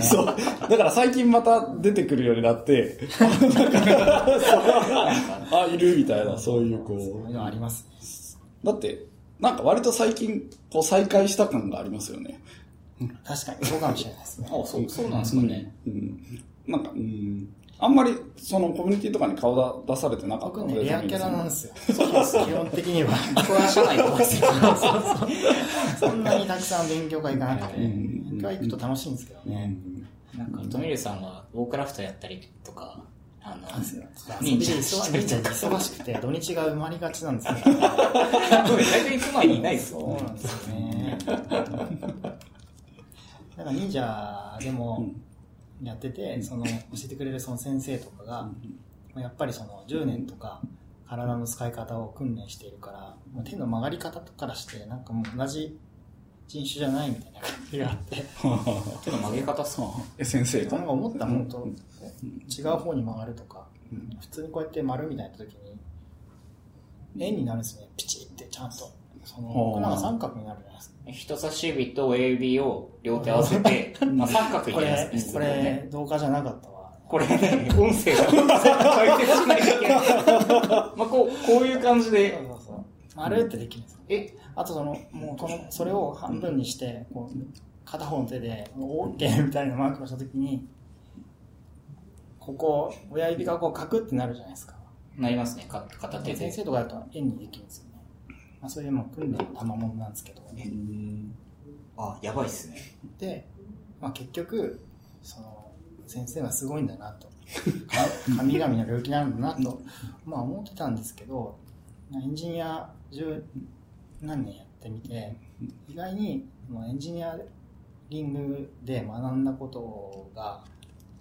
そうだから最近また出てくるようになってあ、いるみたいな、そういうこう、そういうのありますね。だってなんか割と最近こう再開した感がありますよね。確かにそうかもしれないですね。あ、そうなんですかね。なんかあんまりそのコミュニティとかに顔出されてなかったので、僕ね、レアキャラなんですよ。基本的には僕は社内とかですよ。そんなにたくさん勉強会行かなくて、勉強会行くと楽しいんですけどね。なんかトミルさんはウォークラフトやったりとか、忙しくて土日が埋まりがちなんですよ。逆に都内にいないですよ。そうなんですよね。なんか忍者でもやってて、その教えてくれるその先生とかが、やっぱりその10年とか体の使い方を訓練しているから、手の曲がり方からしてなんかもう同じ人種じゃないみたいな感じがあって、手の曲げ方そう先生がなんか思ったものと違う方に曲がるとか、普通にこうやって丸みたいな時に円になるんですね、ピチってちゃんと。そのなんか三角になるじゃないですか。人差し指と親指を両手合わせて、まあ、三角になるんですね。これ動画じゃなかったわ。これね、音声が解説しないといけない。まあこういう感じで。そう丸ってできるんですか。あとそれを半分にしてこう片方の手で OK みたいなマークをしたときに、ここ親指がこうカクってなるじゃないですか。なりますね。片手で。先生とかだと円にできるんですよ。まあ、そういうもう訓練の賜物なんですけど、あ、やばいっすね。で、まあ、結局その先生はすごいんだなと神々の領域なんだなとまあ思ってたんですけど、エンジニア10何年やってみて、意外にエンジニアリングで学んだことが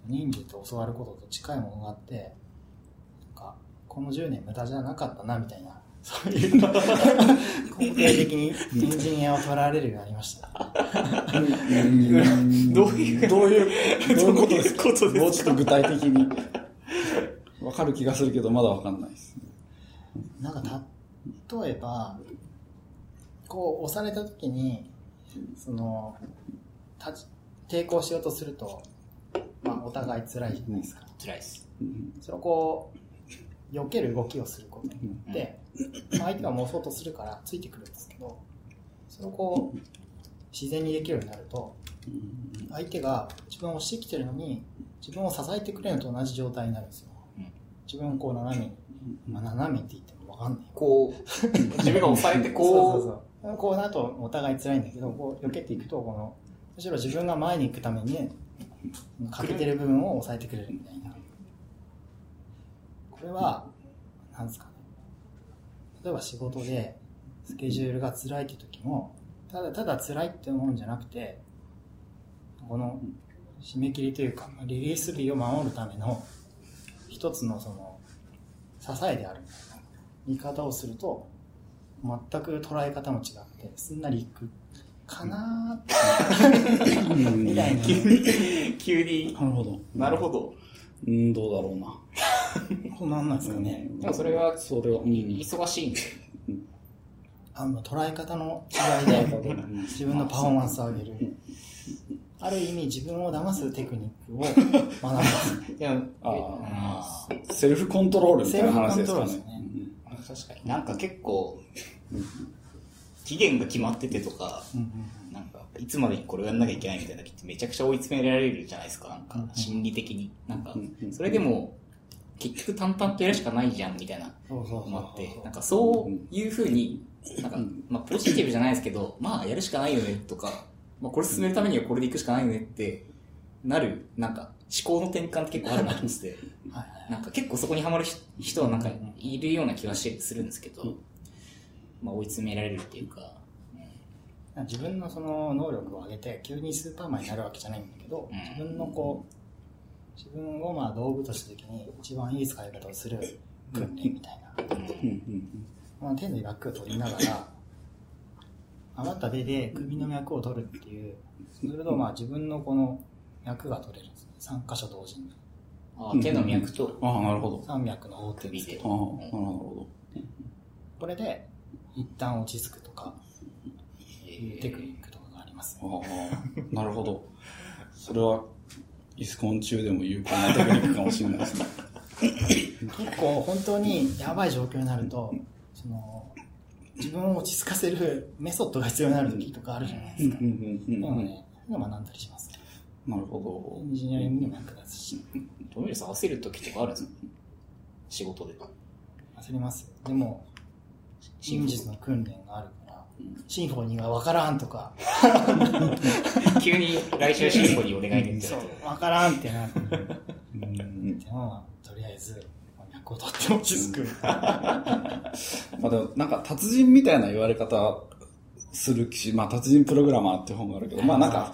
忍者と教わることと近いものがあって、なんかこの10年無駄じゃなかったなみたいな、そういうの肯定的にエンジニアを取られるようになりました。どういうことですか？もうちょっと具体的に分かる気がするけどまだ分かんないですね。なんか例えばこう押された時にその抵抗しようとすると、まあお互い辛いじゃないですか。辛いです。それをこう避ける動きをすることによって、まあ、相手がもうそうとするからついてくるんですけど、それをこう自然にできるようになると、相手が自分を押してきてるのに自分を支えてくれるのと同じ状態になるんですよ。自分をこう斜めに、まあ、斜めって言っても分かんない、こう自分が押さえてそうこうだとお互い辛いんだけど、こう避けていくと、このむしろ自分が前に行くために欠けてる部分を押さえてくれるみたいな。これはなんですかね、例えば仕事でスケジュールが辛いって時も、ただただ辛いって思うんじゃなくて、この締め切りというかリリース日を守るための一つのその支えであるみたいな見方をすると、全く捉え方も違ってすんなりいくかなって、うん、みたいな急になるほど、うん、どうだろうな。そうなんですかね。でもそれは忙しいんで、うん、捉え方の違いで自分のパフォーマンスを上げる、ある意味自分を騙すテクニックを学んだいやセルフコントロールみたいな話ですかね。確かになんか結構期限が決まっててとか、なんかいつまでにこれをやんなきゃいけないみたいな時ってめちゃくちゃ追い詰められるじゃないですか。なんか心理的になんかそれでも結局淡々とやるしかないじゃんみたいなのもあって、なんかそういう風になんかまあポジティブじゃないですけど、まあやるしかないよねとか、まあこれ進めるためにはこれでいくしかないよねってなる、なんか思考の転換って結構あるなと思ってて、なんか結構そこにハマる人はなんかいるような気がするんですけど、まあ追い詰められるっていうか、自分のその能力を上げて急にスーパーマンになるわけじゃないんだけど、自分をまあ道具として的に一番いい使い方をする訓練みたいな、まあ手の楽を取りながら余った手で首の脈を取るっていう、それとまあ自分のこの脈が取れるんですね。3箇所同時に。手の脈と3脈の大首で。これで一旦落ち着くとかいうテクニックとかがあります、ね。なるほど。それはイスコン中でも有効なテクニックかもしれないですね。結構本当にやばい状況になると、その自分を落ち着かせるメソッドが必要になる時とかあるじゃないですか。なので、ね、学んだりします、ね。なるほど。エンジニアリングにも役立つし。どういうさ、焦る時とかあるんですか？仕事で。焦ります。でも、真実の訓練があるから、シンフォニーがわからんとか。急に来週シンフォニーお願いねって。そう、わからんってなる。でも、とりあえず、脈を取って落ち着く。まあでも、なんか達人みたいな言われ方するし、まあ達人プログラマーって本があるけど、まあなんか、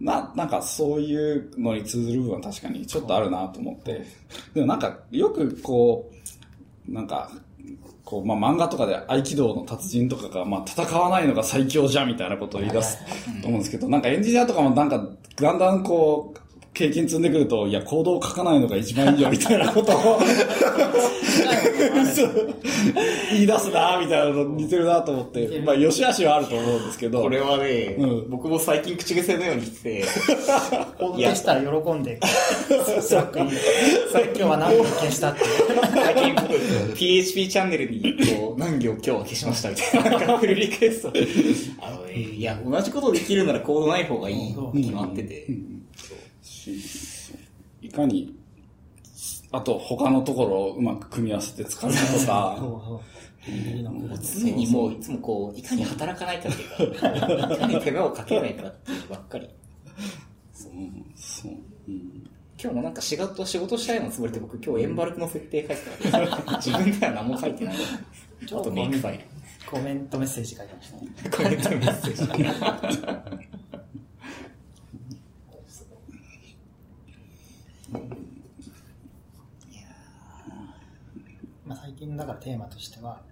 なんかそういうのに通ずる部分は確かにちょっとあるなと思って。でもなんかよくまあ漫画とかで合気道の達人とかがまあ戦わないのが最強じゃみたいなことを言い出すと思うんですけど、なんかエンジニアとかもなんかだんだん経験積んでくると、いや、行動を書かないのが一番いいよ、みたいなことを言い出すな、みたいなの似てるなと思って、まあ、よしあしはあると思うんですけど。これはね、僕も最近口癖のように言ってて、行動消したら喜んで、スラックに、今日は何行消したって。最近僕、PHP チャンネルに何行今日は消しました、みたいな、なんかフルリクエストで、いや、同じことできるなら行動ない方がいい、決まってて。いかに、あと他のところをうまく組み合わせて使うとか、常にもういつもいかに働かないかっていうか、いかに手間をかけないかっていうばっかり。今日もなんか仕事したいのつもりで僕今日エンバルクの設定書いてたから、自分では何も書いてない。あとメイクファイル。コメントメッセージ書いてましたね。コメントメッセージ。まあ、最近だからテーマとしては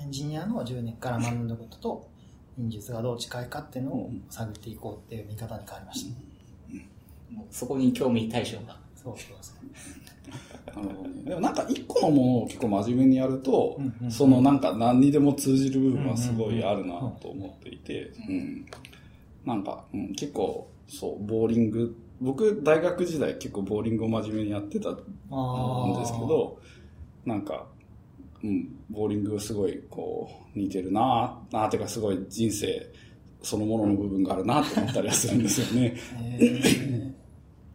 エンジニアの10年から学んだことと忍術がどう近いかっていうのを探っていこうっていう見方に変わりました、もうそこに興味対象がそうでもなんか一個のものを結構真面目にやると、そのなんか何にでも通じる部分はすごいあるなと思っていて、なんか、結構そうボーリング、僕大学時代結構ボーリングを真面目にやってたんですけど、なんか、ボーリングすごい似てるなぁ、てかすごい人生そのものの部分があるなぁと思ったりはするんですよね。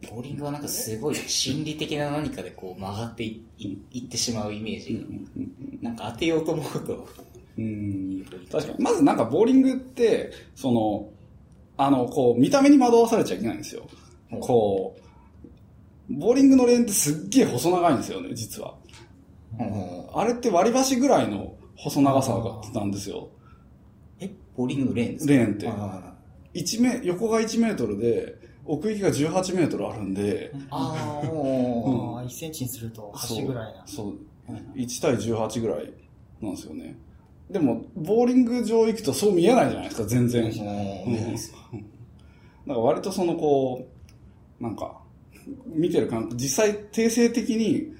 ボーリングはなんかすごい心理的な何かで曲がっていってしまうイメージが、なんか当てようと思うと。確かに。まずなんかボーリングって、見た目に惑わされちゃいけないんですよ。ボーリングのレーンってすっげえ細長いんですよね、実は。あれって割り箸ぐらいの細長さなんですよ。ボーリングのレーンですか？レーンって。横が1メートルで、奥行きが18メートルあるんで。1センチにすると端ぐらいな。そう。1対18ぐらいなんですよね。でも、ボーリング場行くとそう見えないじゃないですか、全然。だから割とそのこう、なんか、見てる感覚、実際定性的に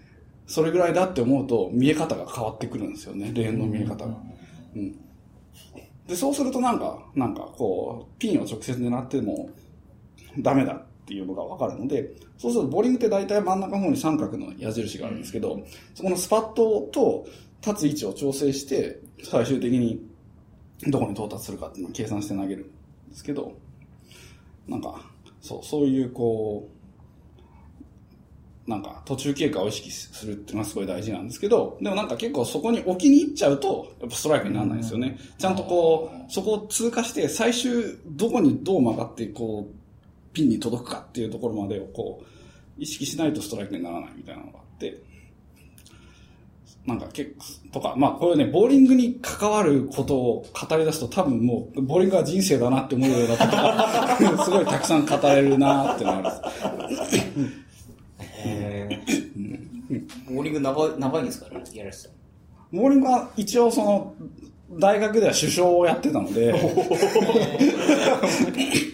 それぐらいだって思うと見え方が変わってくるんですよね、レーンの見え方が。うん、で、そうするとなんかこう、ピンを直接狙ってもダメだっていうのがわかるので、そうするとボーリングって大体真ん中の方に三角の矢印があるんですけど、そこのスパットと立つ位置を調整して、最終的にどこに到達するかっていうのを計算して投げるんですけど、なんか、そういうこう、なんか途中経過を意識するっていうのがすごい大事なんですけど、でもなんか結構そこに置きに行っちゃうと、やっぱストライクにならないんですよね。ちゃんとこう、そこを通過して最終どこにどう曲がってこう、ピンに届くかっていうところまでをこう、意識しないとストライクにならないみたいなのがあって、なんか結構、とか、まあこれね、ボーリングに関わることを語り出すと多分もう、ボーリングは人生だなって思うようなことが、すごいたくさん語れるなってなる。ボーリング長いんですかね、やらせて。ボーリングは一応その、大学では首相をやってたので、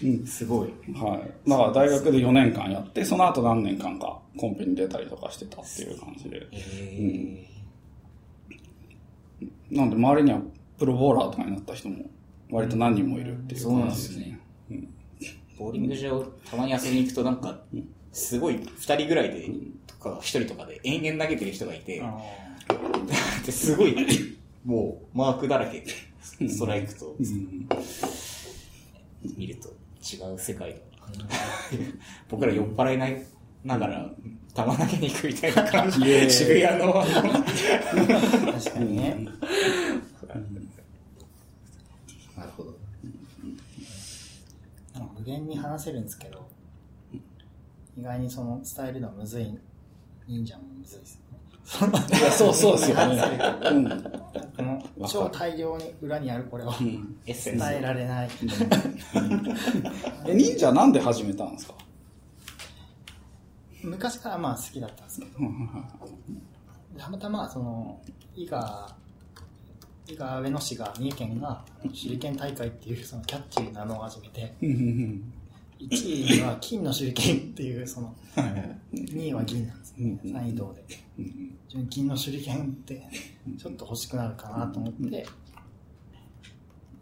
うん、すごい。はい。だから大学で4年間やって、その後何年間かコンペに出たりとかしてたっていう感じで。なんで周りにはプロボーラーとかになった人も割と何人もいるっていう感じですね。そうなんですね。ボーリング場たまに遊びに行くとなんかすごい2人ぐらいでとか1人とかで延々投げてる人がいて、すごいもうマークだらけでストライクと見ると違う世界僕ら酔っ払いないながら玉投げに行くみたいな感じで渋谷の確かにねなるほど無限に話せるんですけど意外にその伝えるのむずい忍者もむずいですよねいやそうですよねうん超大量に裏にあるこれを伝えられない忍者なんで始めたんですか昔からまあ好きだったんですけど、たまたまその伊賀上野市が三重県が手裏剣大会っていうそのキャッチーなのを始めて、1位は金の手裏剣っていうその2位は銀なんですね。3位銅で、金の手裏剣ってちょっと欲しくなるかなと思って、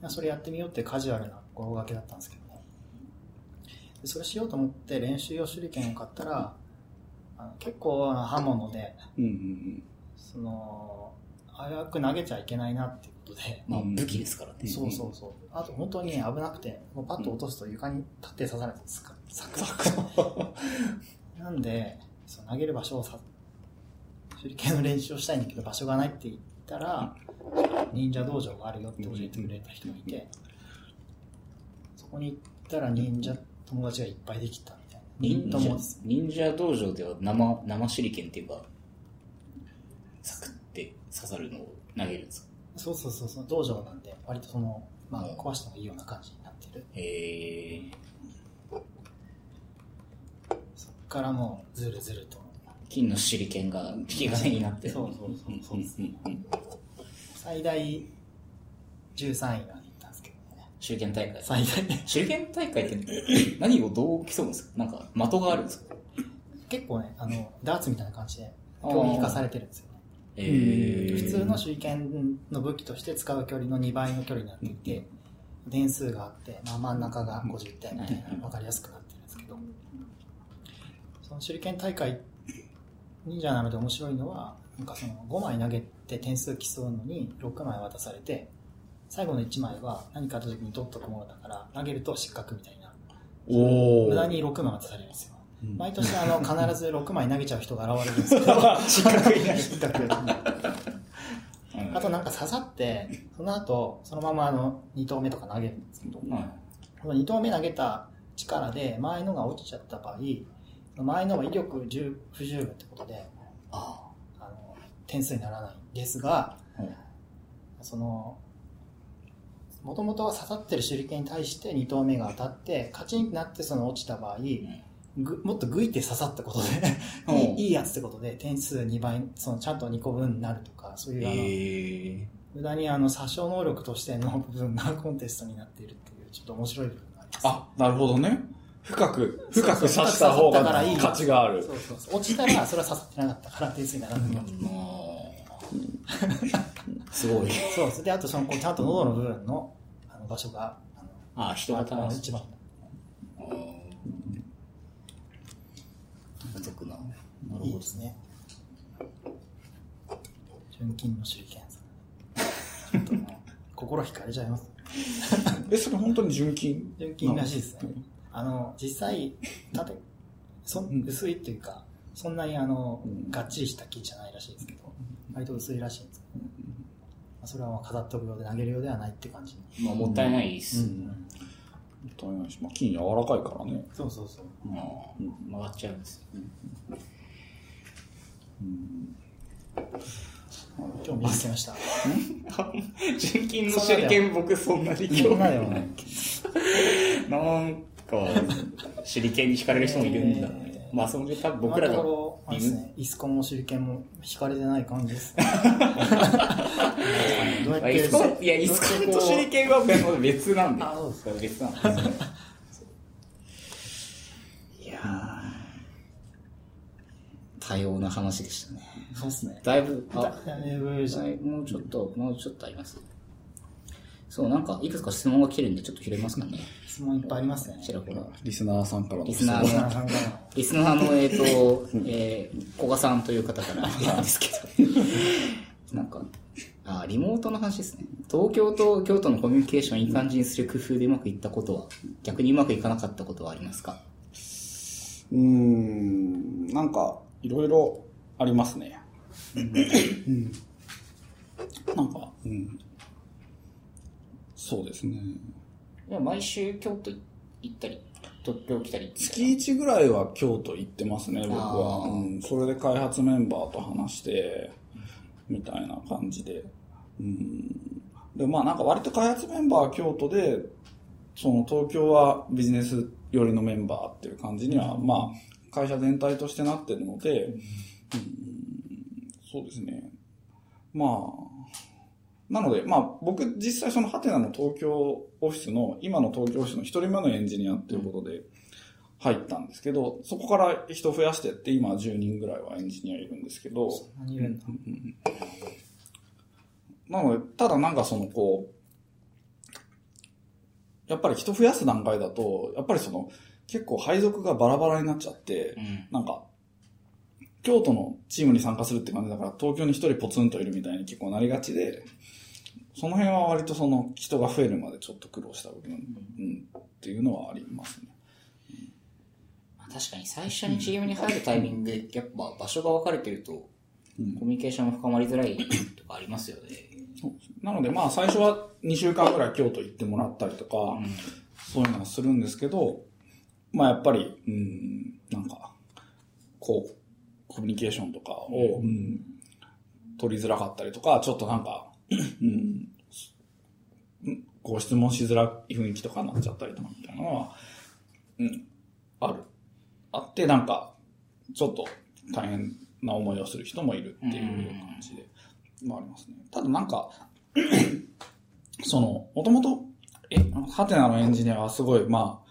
それやってみようってカジュアルな心がけだったんですけど。それしようと思って練習用手裏剣を買ったら結構刃物で、その早く投げちゃいけないなっていうことで、まあ、武器ですからねそうあと本当に危なくてもうパッと落とすと床に立って刺されてサクなんでその投げる場所を手裏剣の練習をしたいんだけど場所がないって言ったら忍者道場があるよって教えてくれた人がいてそこに行ったら忍者友達がいっぱいできたみたいな。忍者道場では生手裏剣っていうか、サクって刺さるのを投げるんですかそう、道場なんで、割とその、まあ、壊してもいいような感じになってる。へぇー。そっからもう、ずるずると。金の手裏剣が引き金になってる。そうですね。最大13位が、手裏剣大会。最大ね。手裏剣大会って何をどう競うんですかなんか、的があるんですか結構ね、ダーツみたいな感じで、競技化されてるんですよね。普通の手裏剣の武器として使う距離の2倍の距離になっていて、点数があって、まあ、真ん中が50点みたいな分かりやすくなってるんですけど、その手裏剣大会、忍者なので面白いのは、なんかその5枚投げて点数競うのに6枚渡されて、最後の1枚は何かあった時に取っとくものだから投げると失格みたいな無駄に6枚渡されるんですよ、毎年必ず6枚投げちゃう人が現れるんですけど失格になるあとなんか刺さってその後そのまま2投目とか投げるんですけど、2投目投げた力で前のが落ちちゃった場合前のは威力不十分ってことで点数にならないんですが、そのもともとは刺さってる手裏剣に対して2投目が当たってカチンってなってその落ちた場合もっとグイって刺さったことでいいやつってことで点数2倍そのちゃんと2個分になるとかそういう無駄に殺傷能力としての部分がコンテストになっているっていう、ちょっと面白い部分があります。あ、なるほどね。深く刺した方が価値がある。そうそうそう。落ちたら、それは刺さってなかったから点数にならなかった。すごい。そうです。で、あとそのこうちゃんと喉の部分の場所が人型の一番。独特な。いいですね。純金の手裏剣。心惹かれちゃいます。それ本当に純金らしいですね。実際薄いっていうか、そんなにがっちりした木じゃないらしいですけど、割と薄いらしいんですけど、それは飾っておくようで投げるようではないって感じ。まあもったいないです。もったいないし、まあ木柔らかいからね。そうそうそう。曲がっちゃうんですよね。今日見つけました。純金の手裏剣、僕そんなに興味ないよね。なんか手裏剣に惹かれる人もいるんだね。まあそので多分僕らがイスコンも手裏剣も惹かれてない感じです。いやイスコンと手裏剣は別なんで。あ、そうですか、別なんです。いやー。多様な話でしたね。そうですね。もうちょっとあります。そう、なんかいくつか質問が来てるんでちょっと拾いますかね。質問いっぱいありますね。ちらほら。リスナーさんからの。リスナーの古賀さんという方からなんですけど、なんかリモートの話ですね。東京と京都のコミュニケーションいい感じにする工夫でうまくいったことは、逆にうまくいかなかったことはありますか？なんか。いろいろありますね。うん、なんか、うん、そうですね。いや毎週京都行ったり、東京来たり。月1ぐらいは京都行ってますね、僕は。うん、それで開発メンバーと話して、みたいな感じで。うん、で、まあなんか割と開発メンバーは京都で、その東京はビジネス寄りのメンバーっていう感じには、まあ、会社全体としてなってるので、そうですね。まあ、なので、まあ僕実際そのハテナの東京オフィスの、今の東京オフィスの一人目のエンジニアっていうことで入ったんですけど、そこから人増やしてって今10人ぐらいはエンジニアいるんですけど、そんなにいるんだ。なので、ただなんかそのこう、やっぱり人増やす段階だと、やっぱりその、結構配属がバラバラになっちゃって、うん、なんか、京都のチームに参加するって感じだから、東京に一人ポツンといるみたいに結構なりがちで、その辺は割とその人が増えるまでちょっと苦労した部分、っていうのはありますね。確かに最初にチームに入るタイミングで、やっぱ場所が分かれてると、コミュニケーションも深まりづらいとかありますよね。そうです。なのでまあ最初は2週間ぐらい京都行ってもらったりとか、そういうのはするんですけど、まあやっぱり、なんか、こう、コミュニケーションとかを、取りづらかったりとか、ちょっとなんか、こう質問しづらい雰囲気とかになっちゃったりとかみたいなのは、あってなんか、ちょっと大変な思いをする人もいるっていう感じで、ありますね。ただなんか、その、もともと、ハテナのエンジニアはすごい、まあ、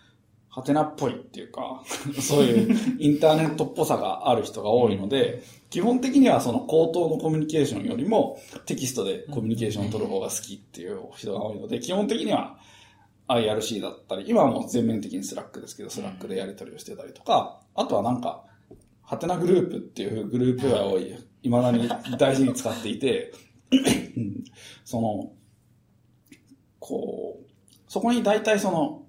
ハテナっぽいっていうか、そういうインターネットっぽさがある人が多いので、基本的にはその口頭のコミュニケーションよりもテキストでコミュニケーションを取る方が好きっていう人が多いので、基本的には IRC だったり、今はもう全面的にスラックですけど、スラックでやり取りをしてたりとか、あとはなんか、ハテナグループっていうグループ名を未だに大事に使っていて、その、こう、そこに大体その、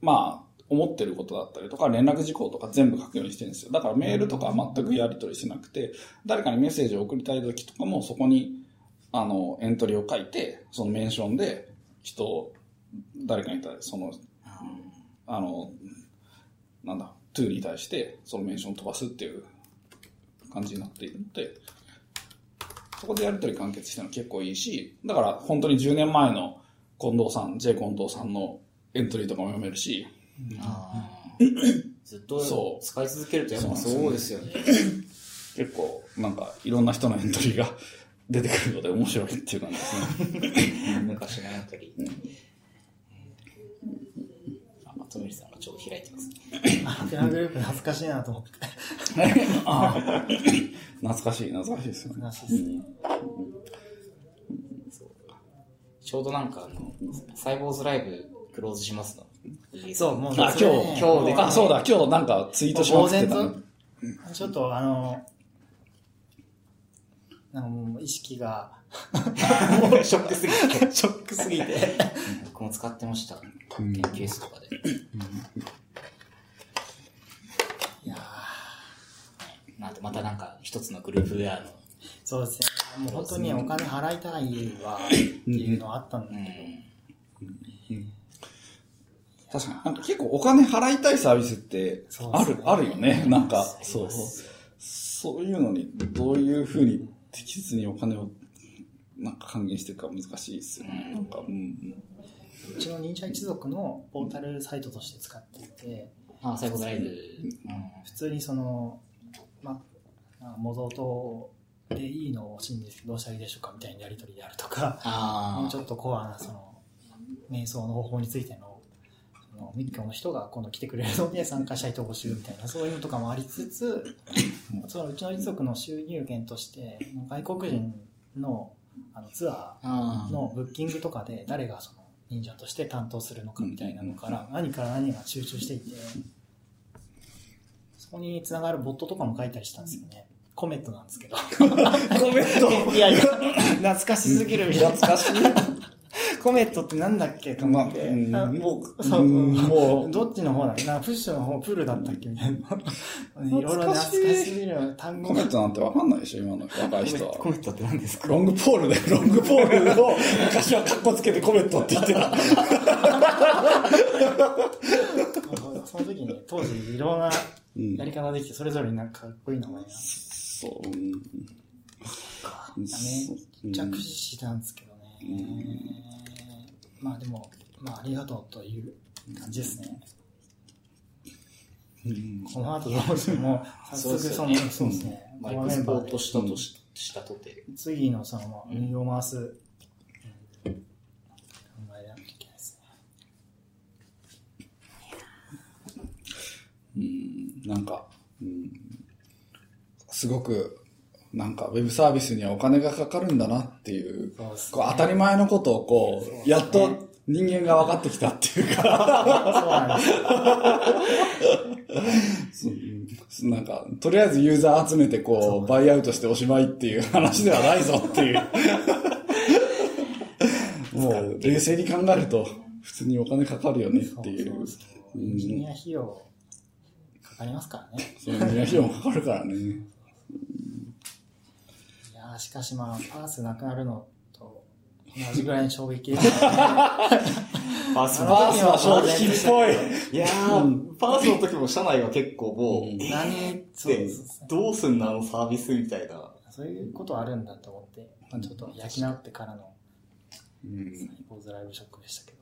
まあ、思ってることだったりとか連絡事項とか全部書くようにしてるんですよ。だからメールとか全くやり取りしなくて、誰かにメッセージを送りたい時とかもそこにエントリーを書いて、そのメンションで人を誰かに対して、そのなんだ2に対してそのメンションを飛ばすっていう感じになっているので、そこでやり取り完結してるの結構いいし、だから本当に10年前の近藤さん、J 近藤さんのエントリーとかも読めるし、ずっと使い続けるとやっぱそうですよね。結構なんかいろんな人のエントリーが出てくるので面白いっていう感じですね。昔のやり取り。松森さんがちょうど開いてますね。アンテナグループ恥ずかしいなと思って。あ懐かしいですよね。ちょうどなんかサイボーズライブクローズしますの。そうもう今日でかそうだ今日なんかツイートしまくってた、ね。ちょっとなんかもう意識がショックすぎて僕も使ってました研究室とかで、いやーなんてまたなんか一つのグループウェアのそうですねもう本当にお金払いたいわっていうのはあったんだけど、確かになんか結構お金払いたいサービスってあるよね。なんかそういうのにどういうふうに適切にお金をなんか還元していくか難しいですよね。なんかうちの忍者一族のポータルサイトとして使っていて、最後のライブ普通にその模造等でいいのを信じてどうしたらいいでしょうかみたいなやり取りであるとか、もうちょっとコアなその瞑想の方法についての密教の人が今度来てくれるので参加したいと募集みたいなそういうのとかもありつつ、そのうちの一族の収入源として外国人のツアーのブッキングとかで誰がその忍者として担当するのかみたいなのから何から何が集中していて、そこにつながるボットとかも書いたりしたんですよね。コメットなんですけどコメットいや懐かしすぎるみたいな懐かしいコメットってなんだっけと思って、もうどっちの方だっけな、プッシュの方プールだったっけみたいな懐かしい単語コメットなんてわかんないでしょ今の若い人は。コメットって何ですか？ロングポールだよ。ロングポールを昔はカッコつけてコメットって言ってたその時に、ね、当時いろんなやり方できてそれぞれになんかかっこいい名前がそうめっちゃ駆使してたんですけどね、まあでも、ありがとうという感じですね。この後どうしても早速そうですね。マイクスポートしたとしたとて、次のその運用を回す、考えなきゃいけないですね。なんか、すごく。なんかウェブサービスにはお金がかかるんだなっていう、こう当たり前のことをこうやっと人間が分かってきたっていうか、なんかとりあえずユーザー集めてこうバイアウトしておしまいっていう話ではないぞっていう、もう冷静に考えると普通にお金かかるよねっていう。エンジニア費用かかりますからね。エンジニア費用もかかるからね。しかしパースなくなるのと同じぐらいの衝撃です、ね、パースは衝撃っぽい。いやー、パースの時も社内は結構もう、何ってどうすんのあのサービスみたいな。そういうことあるんだと思って、ちょっと焼き直ってからのサイボーズライブショックでしたけど。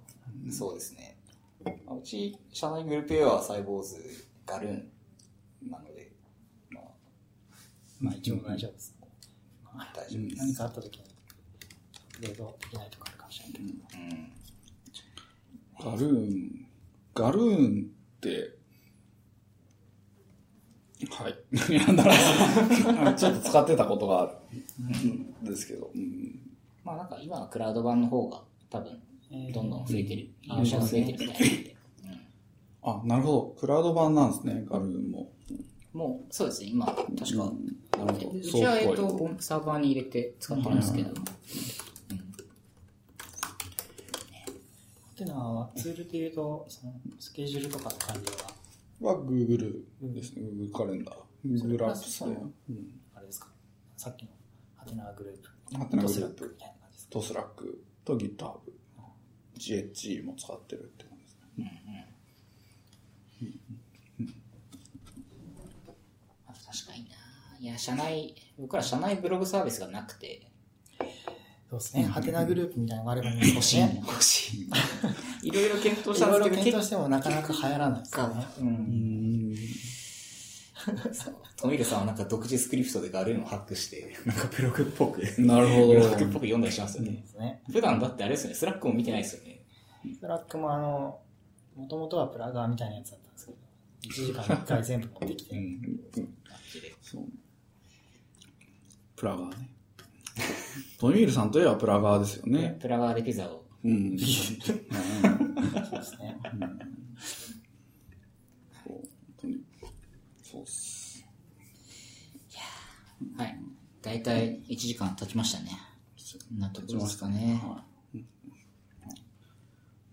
そうですね。うち社内グループウェアはサイボーズガルンなので、一応大丈夫です。大丈夫です。何かあったときにアップデートできないとかあるかもしれないけど、ガルーンってはいなんだろうちょっと使ってたことがあるんですけど、なんか今はクラウド版の方が多分どんどん増えてる、利用者が増えてるみたいなので、あ、なるほど、クラウド版なんですね、ガルーンも。もうそうですね、今確かうちはサーバーに入れて使ってるんですけど、ってのはツールでいうとそのスケジュールとかの管理は Google ですね、Google カレンダー、Google アップスで、あれですか、さっきのハテナグループ、ハテナグループ、トスラックと GitHub、GHE も使ってるって感じですね。確かにな。いや、僕ら社内ブログサービスがなくて。そうですね。ハテナグループみたいなのがあれば欲しい。欲しい。いろいろ検討したんですけど。いろいろ検討してもなかなか流行らないですね。富田さんはなんか独自スクリプトでGHEをハックして、なんかブログっぽく、なるほど。ブログっぽく読んだりしますよね。ですね。普段だってあれですよね、スラックも見てないですよね。スラックももともとはプラガーみたいなやつだったんですけど、1時間1回全部持ってきて、そうプラガーね。トミールさんといえばプラガーですよね。プラガーでピザを。うん。そうですね。そうっす。いやはい。だいたい1時間経ちましたね。なところですかね。はい、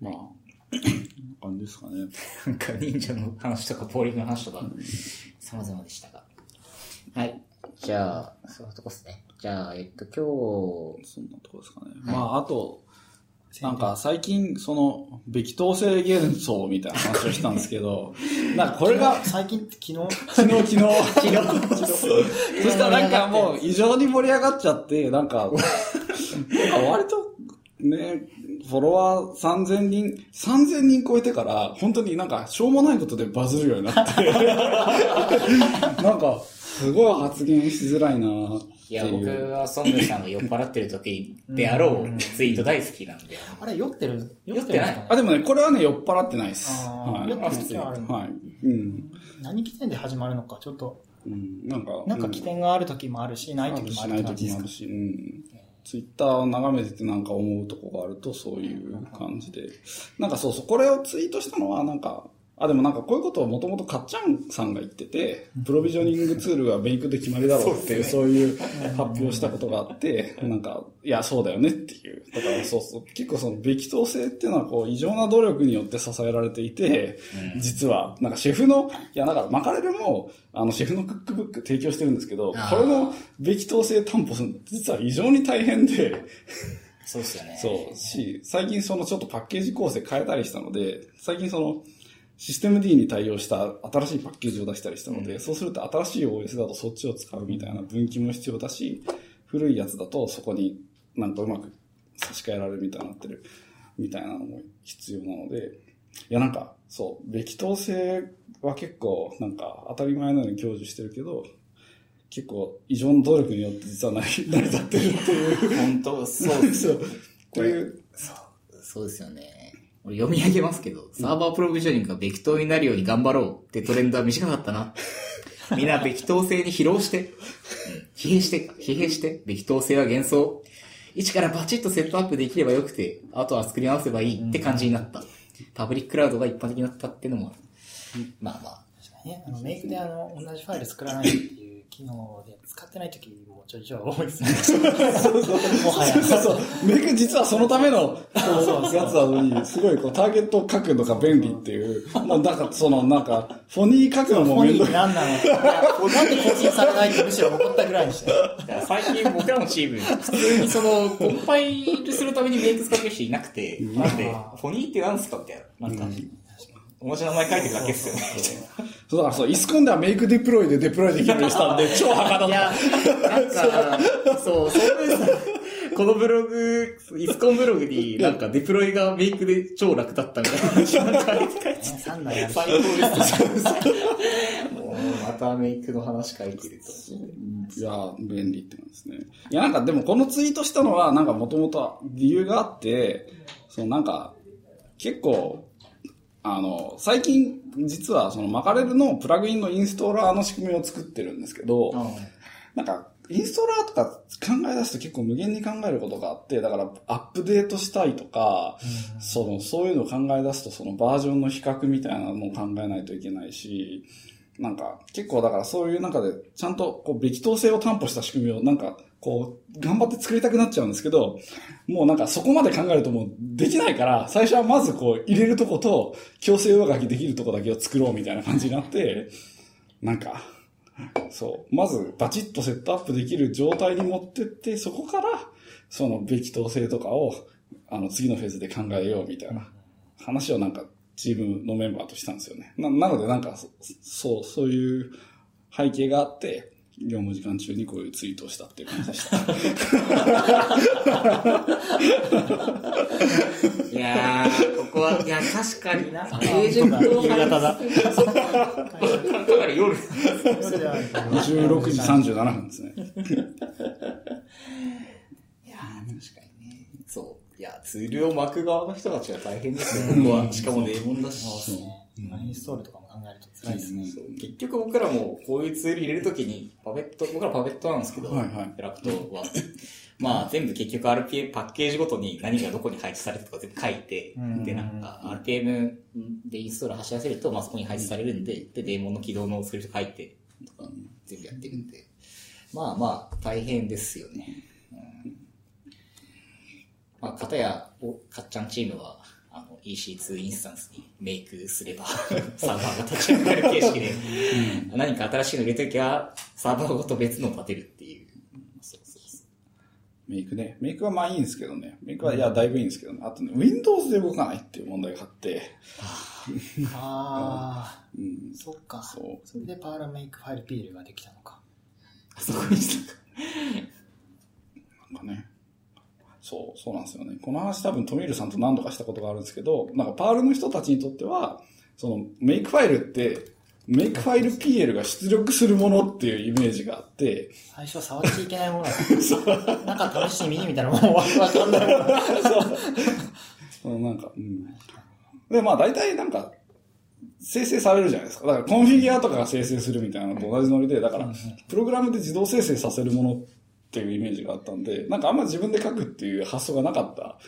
まあ、感じですかね。なんか忍者の話とかポーリングの話とか、様々でしたが。はい。じゃあ、そんなとこっすね。じゃあ、今日、そんなとこですかね。はい、まあ、あと、なんか最近、その、べき統制幻想みたいな話をしたんですけど、なんかこれが、最近って昨日。そしたらなんかもう異常に盛り上がっちゃって、なんか割と、ね、フォロワー3000人超えてから、本当になんかしょうもないことでバズるようになって、なんか、すごい発言しづらいなぁ。いや、僕はソングさんが酔っ払ってる時であろうツイート大好きなんで。あれ、酔ってないあ、でもね、これはね、酔っ払ってないです。はい、酔っ払ってはあるの、はいうん、何起点で始まるのか、ちょっと。うん、なんか起点がある時もあるし、ない時もあるし。ない時もあるし。うん。ツイッターを眺めててなんか思うとこがあると、そういう感じで。なんかそうそう、これをツイートしたのは、なんか、あ、でもなんかこういうことをもともとかっちゃんさんが言ってて、プロビジョニングツールはベイクで決まりだろうっていう、そういう発表したことがあって、なんか、いや、そうだよねっていう。だからそうそう、結構そのべき統制っていうのはこう異常な努力によって支えられていて、実は、なんかシェフの、いや、だからマカレルも、シェフのクックブック提供してるんですけど、これのべき統制担保するの実は異常に大変で、そうですよね。そう。し、最近そのちょっとパッケージ構成変えたりしたので、最近その、システム D に対応した新しいパッケージを出したりしたので、うん、そうすると新しい OS だとそっちを使うみたいな分岐も必要だし、古いやつだとそこになんかうまく差し替えられるみたいになってるみたいなのも必要なので、いやなんかそう、べき統制は結構なんか当たり前のように享受してるけど、結構異常の努力によって実は成り立ってるっていう。本当そうですよ。こういう。そうですよね。俺読み上げますけど、サーバープロビジョニングがべき統になるように頑張ろうってトレンドは短かったな。みんなべき統制に疲労して、疲弊して、べき統制は幻想。一からバチッとセットアップできればよくて、あとは作り直せばいいって感じになった。パブリッククラウドが一般的になったっていうのもある。まあまあ。確かにね、メイクで同じファイル作らないっていう。機能で使ってないときもちょいちょい多いですね。もはや。そう。メイク実はそのためのやつなのに、すごいこうターゲットを書くのが便利っていう。なんかそのなんかフォニー書くのも面倒い。フォニーなんなの。なんで更新されないってむしろ怒ったぐらいにして。最近僕らのチーム普通にそのコンパイルするためにメイク使ってる人いなくて、なんでフォニーってなんすかみたいな。なんか面白い名前書いてるだけっすよね。そうだからそう、イスコンではメイクデプロイでデプロイできるようにしたんで、超はかどった。いや、なんか、そう、このブログ、イスコンブログになんかデプロイがメイクで超楽だったみたいな話なんか書いてた。3台ある。最高です。もう、またメイクの話書いてると。いや、便利ってなんですね。いや、なんかでもこのツイートしたのは、なんかもともと理由があって、そのなんか、結構、最近、実はそのマカレルのプラグインのインストーラーの仕組みを作ってるんですけど、なんか、インストーラーとか考え出すと結構無限に考えることがあって、だからアップデートしたいとか、そういうのを考え出すとそのバージョンの比較みたいなのを考えないといけないし、なんか結構だからそういう中でちゃんとこうべき統制を担保した仕組みをなんかこう頑張って作りたくなっちゃうんですけど、もうなんかそこまで考えるともうできないから最初はまずこう入れるとこと強制上書きできるとこだけを作ろうみたいな感じになって、なんかそうまずバチッとセットアップできる状態に持ってってそこからそのべき統制とかを次のフェーズで考えようみたいな話をなんか。チームのメンバーとしたんですよね。なのでなんかそういう背景があって、業務時間中にこういうツイートをしたっていう感じでした。いやー、ここは、いや、確かにな。エージェントを入る。だから夜。16時37分ですね。いやー、確かにね。そう。いや、ツールを巻く側の人たちは大変ですよ、ここは。しかもね、もんだし。アインストールとかも考えると辛いですね。結局僕らもこういうツール入れるときに、パペット、僕らパペットなんですけど、エラクトは。まあ全部結局 RPM パッケージごとに何がどこに配置されるとか全部書いて、でなんか RPM でインストール走らせると、まあそこに配置されるんで、でデーモンの起動のスクリプト書いて、とか全部やってるんで。まあまあ大変ですよね。まあ片や、かっちゃんチームは、EC2 インスタンスにメイクすればサーバーが立ち上がる形式で、何か新しいの入れときはサーバーごと別のを立てるっていう。そうそうそう。メイクね。メイクはまあいいんですけどね。メイクは、いや、だいぶいいんですけどね。あとね、Windows で動かないっていう問題があって。ああ。うん。そっか。そう。それでパーラメイクファイルピールができたのか。あそこにしたか。なんかね。そうなんですよね。この話多分トミールさんと何度かしたことがあるんですけど、なんかパールの人たちにとっては、そのメイクファイルって、メイクファイル PL が出力するものっていうイメージがあって。最初触っちゃいけないものだった。なんか試してみてみたらもうわかんないもん。そう。なんか、うん。で、まあ大体なんか、生成されるじゃないですか。だからコンフィギュアとかが生成するみたいなのと同じノリで、だから、プログラムで自動生成させるものっていうイメージがあったんで、なんかあんま自分で書くっていう発想がなかった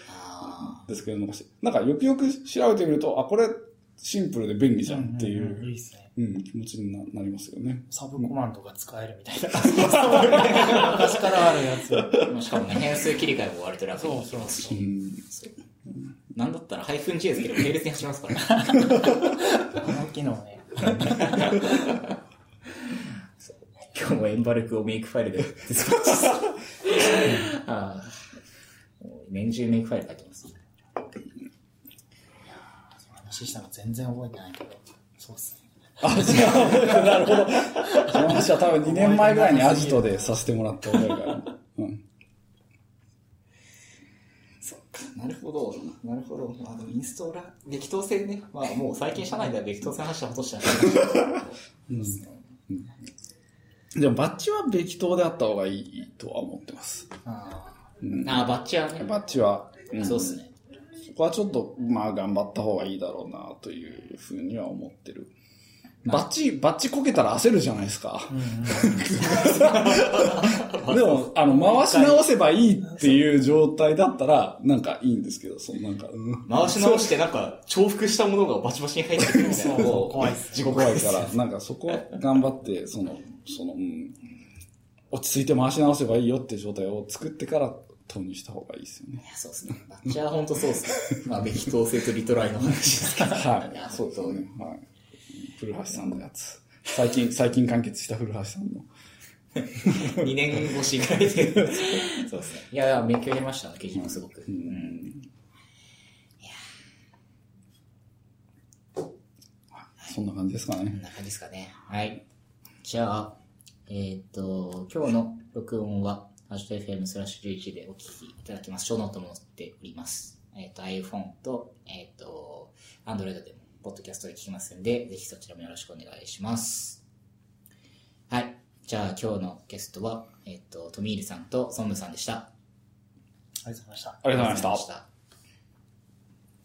んですけど、なんかよくよく調べてみると、あ、これシンプルで便利じゃんっていう、いいですね、うん、気持ちに なりますよね。サブコマンドが使えるみたいな。昔からあるやつ。しかもね、変数切り替えも割と楽にしますし。なんだったら -J ですけど、並列に走りますからね。この機能ね。今日もエンバルクをメイクファイルでデスパッチした。年中メイクファイル書いてますね。いやー、その話したの全然覚えてないけど、そうっすね。あ、違う。なるほど。その話は多分2年前ぐらいにアジトでさせてもらった覚えから。うん。そっか、なるほど。なるほど。まあ、インストーラー、激闘戦ね。まあ、もう最近社内では激闘戦の話はほとんどしてない。そうですね。うん、でもバッチはべき等であった方がいいとは思ってます。ああ、バッチはね。バッチは。うん、そうですね。そこはちょっと、まあ頑張った方がいいだろうなというふうには思ってる。バッチこけたら焦るじゃないですか。でも、回し直せばいいっていう状態だったら、なんかいいんですけど、そう、なんか、うん、回し直して、なんか、重複したものがバチバチに入ってくるみたいな。怖いです。地獄怖いから、なんかそこは頑張って、うん、落ち着いて回し直せばいいよっていう状態を作ってから、投入した方がいいですよね。いや、そうですね。バッチは本当そうですね。まあ、べき統制とリトライの話ですから。はい。そうですね。はい。古橋さんのやつ。最近完結した古橋さんの。2年越しぐらいで。そうですね。いや、勉強になりました、記事もすごく。うん。いや。そんな感じですかね。そんな感じですかね。はい。じゃあ、今日の録音は、#FM/11 でお聞きいただきます。ショーノートも載っております。iPhone と、Android でも。ポッドキャストで聞きますんで、ぜひそちらもよろしくお願いします。はい。じゃあ今日のゲストは、トミールさんとソンムさんでした。ありがとうございました。ありがとうございました。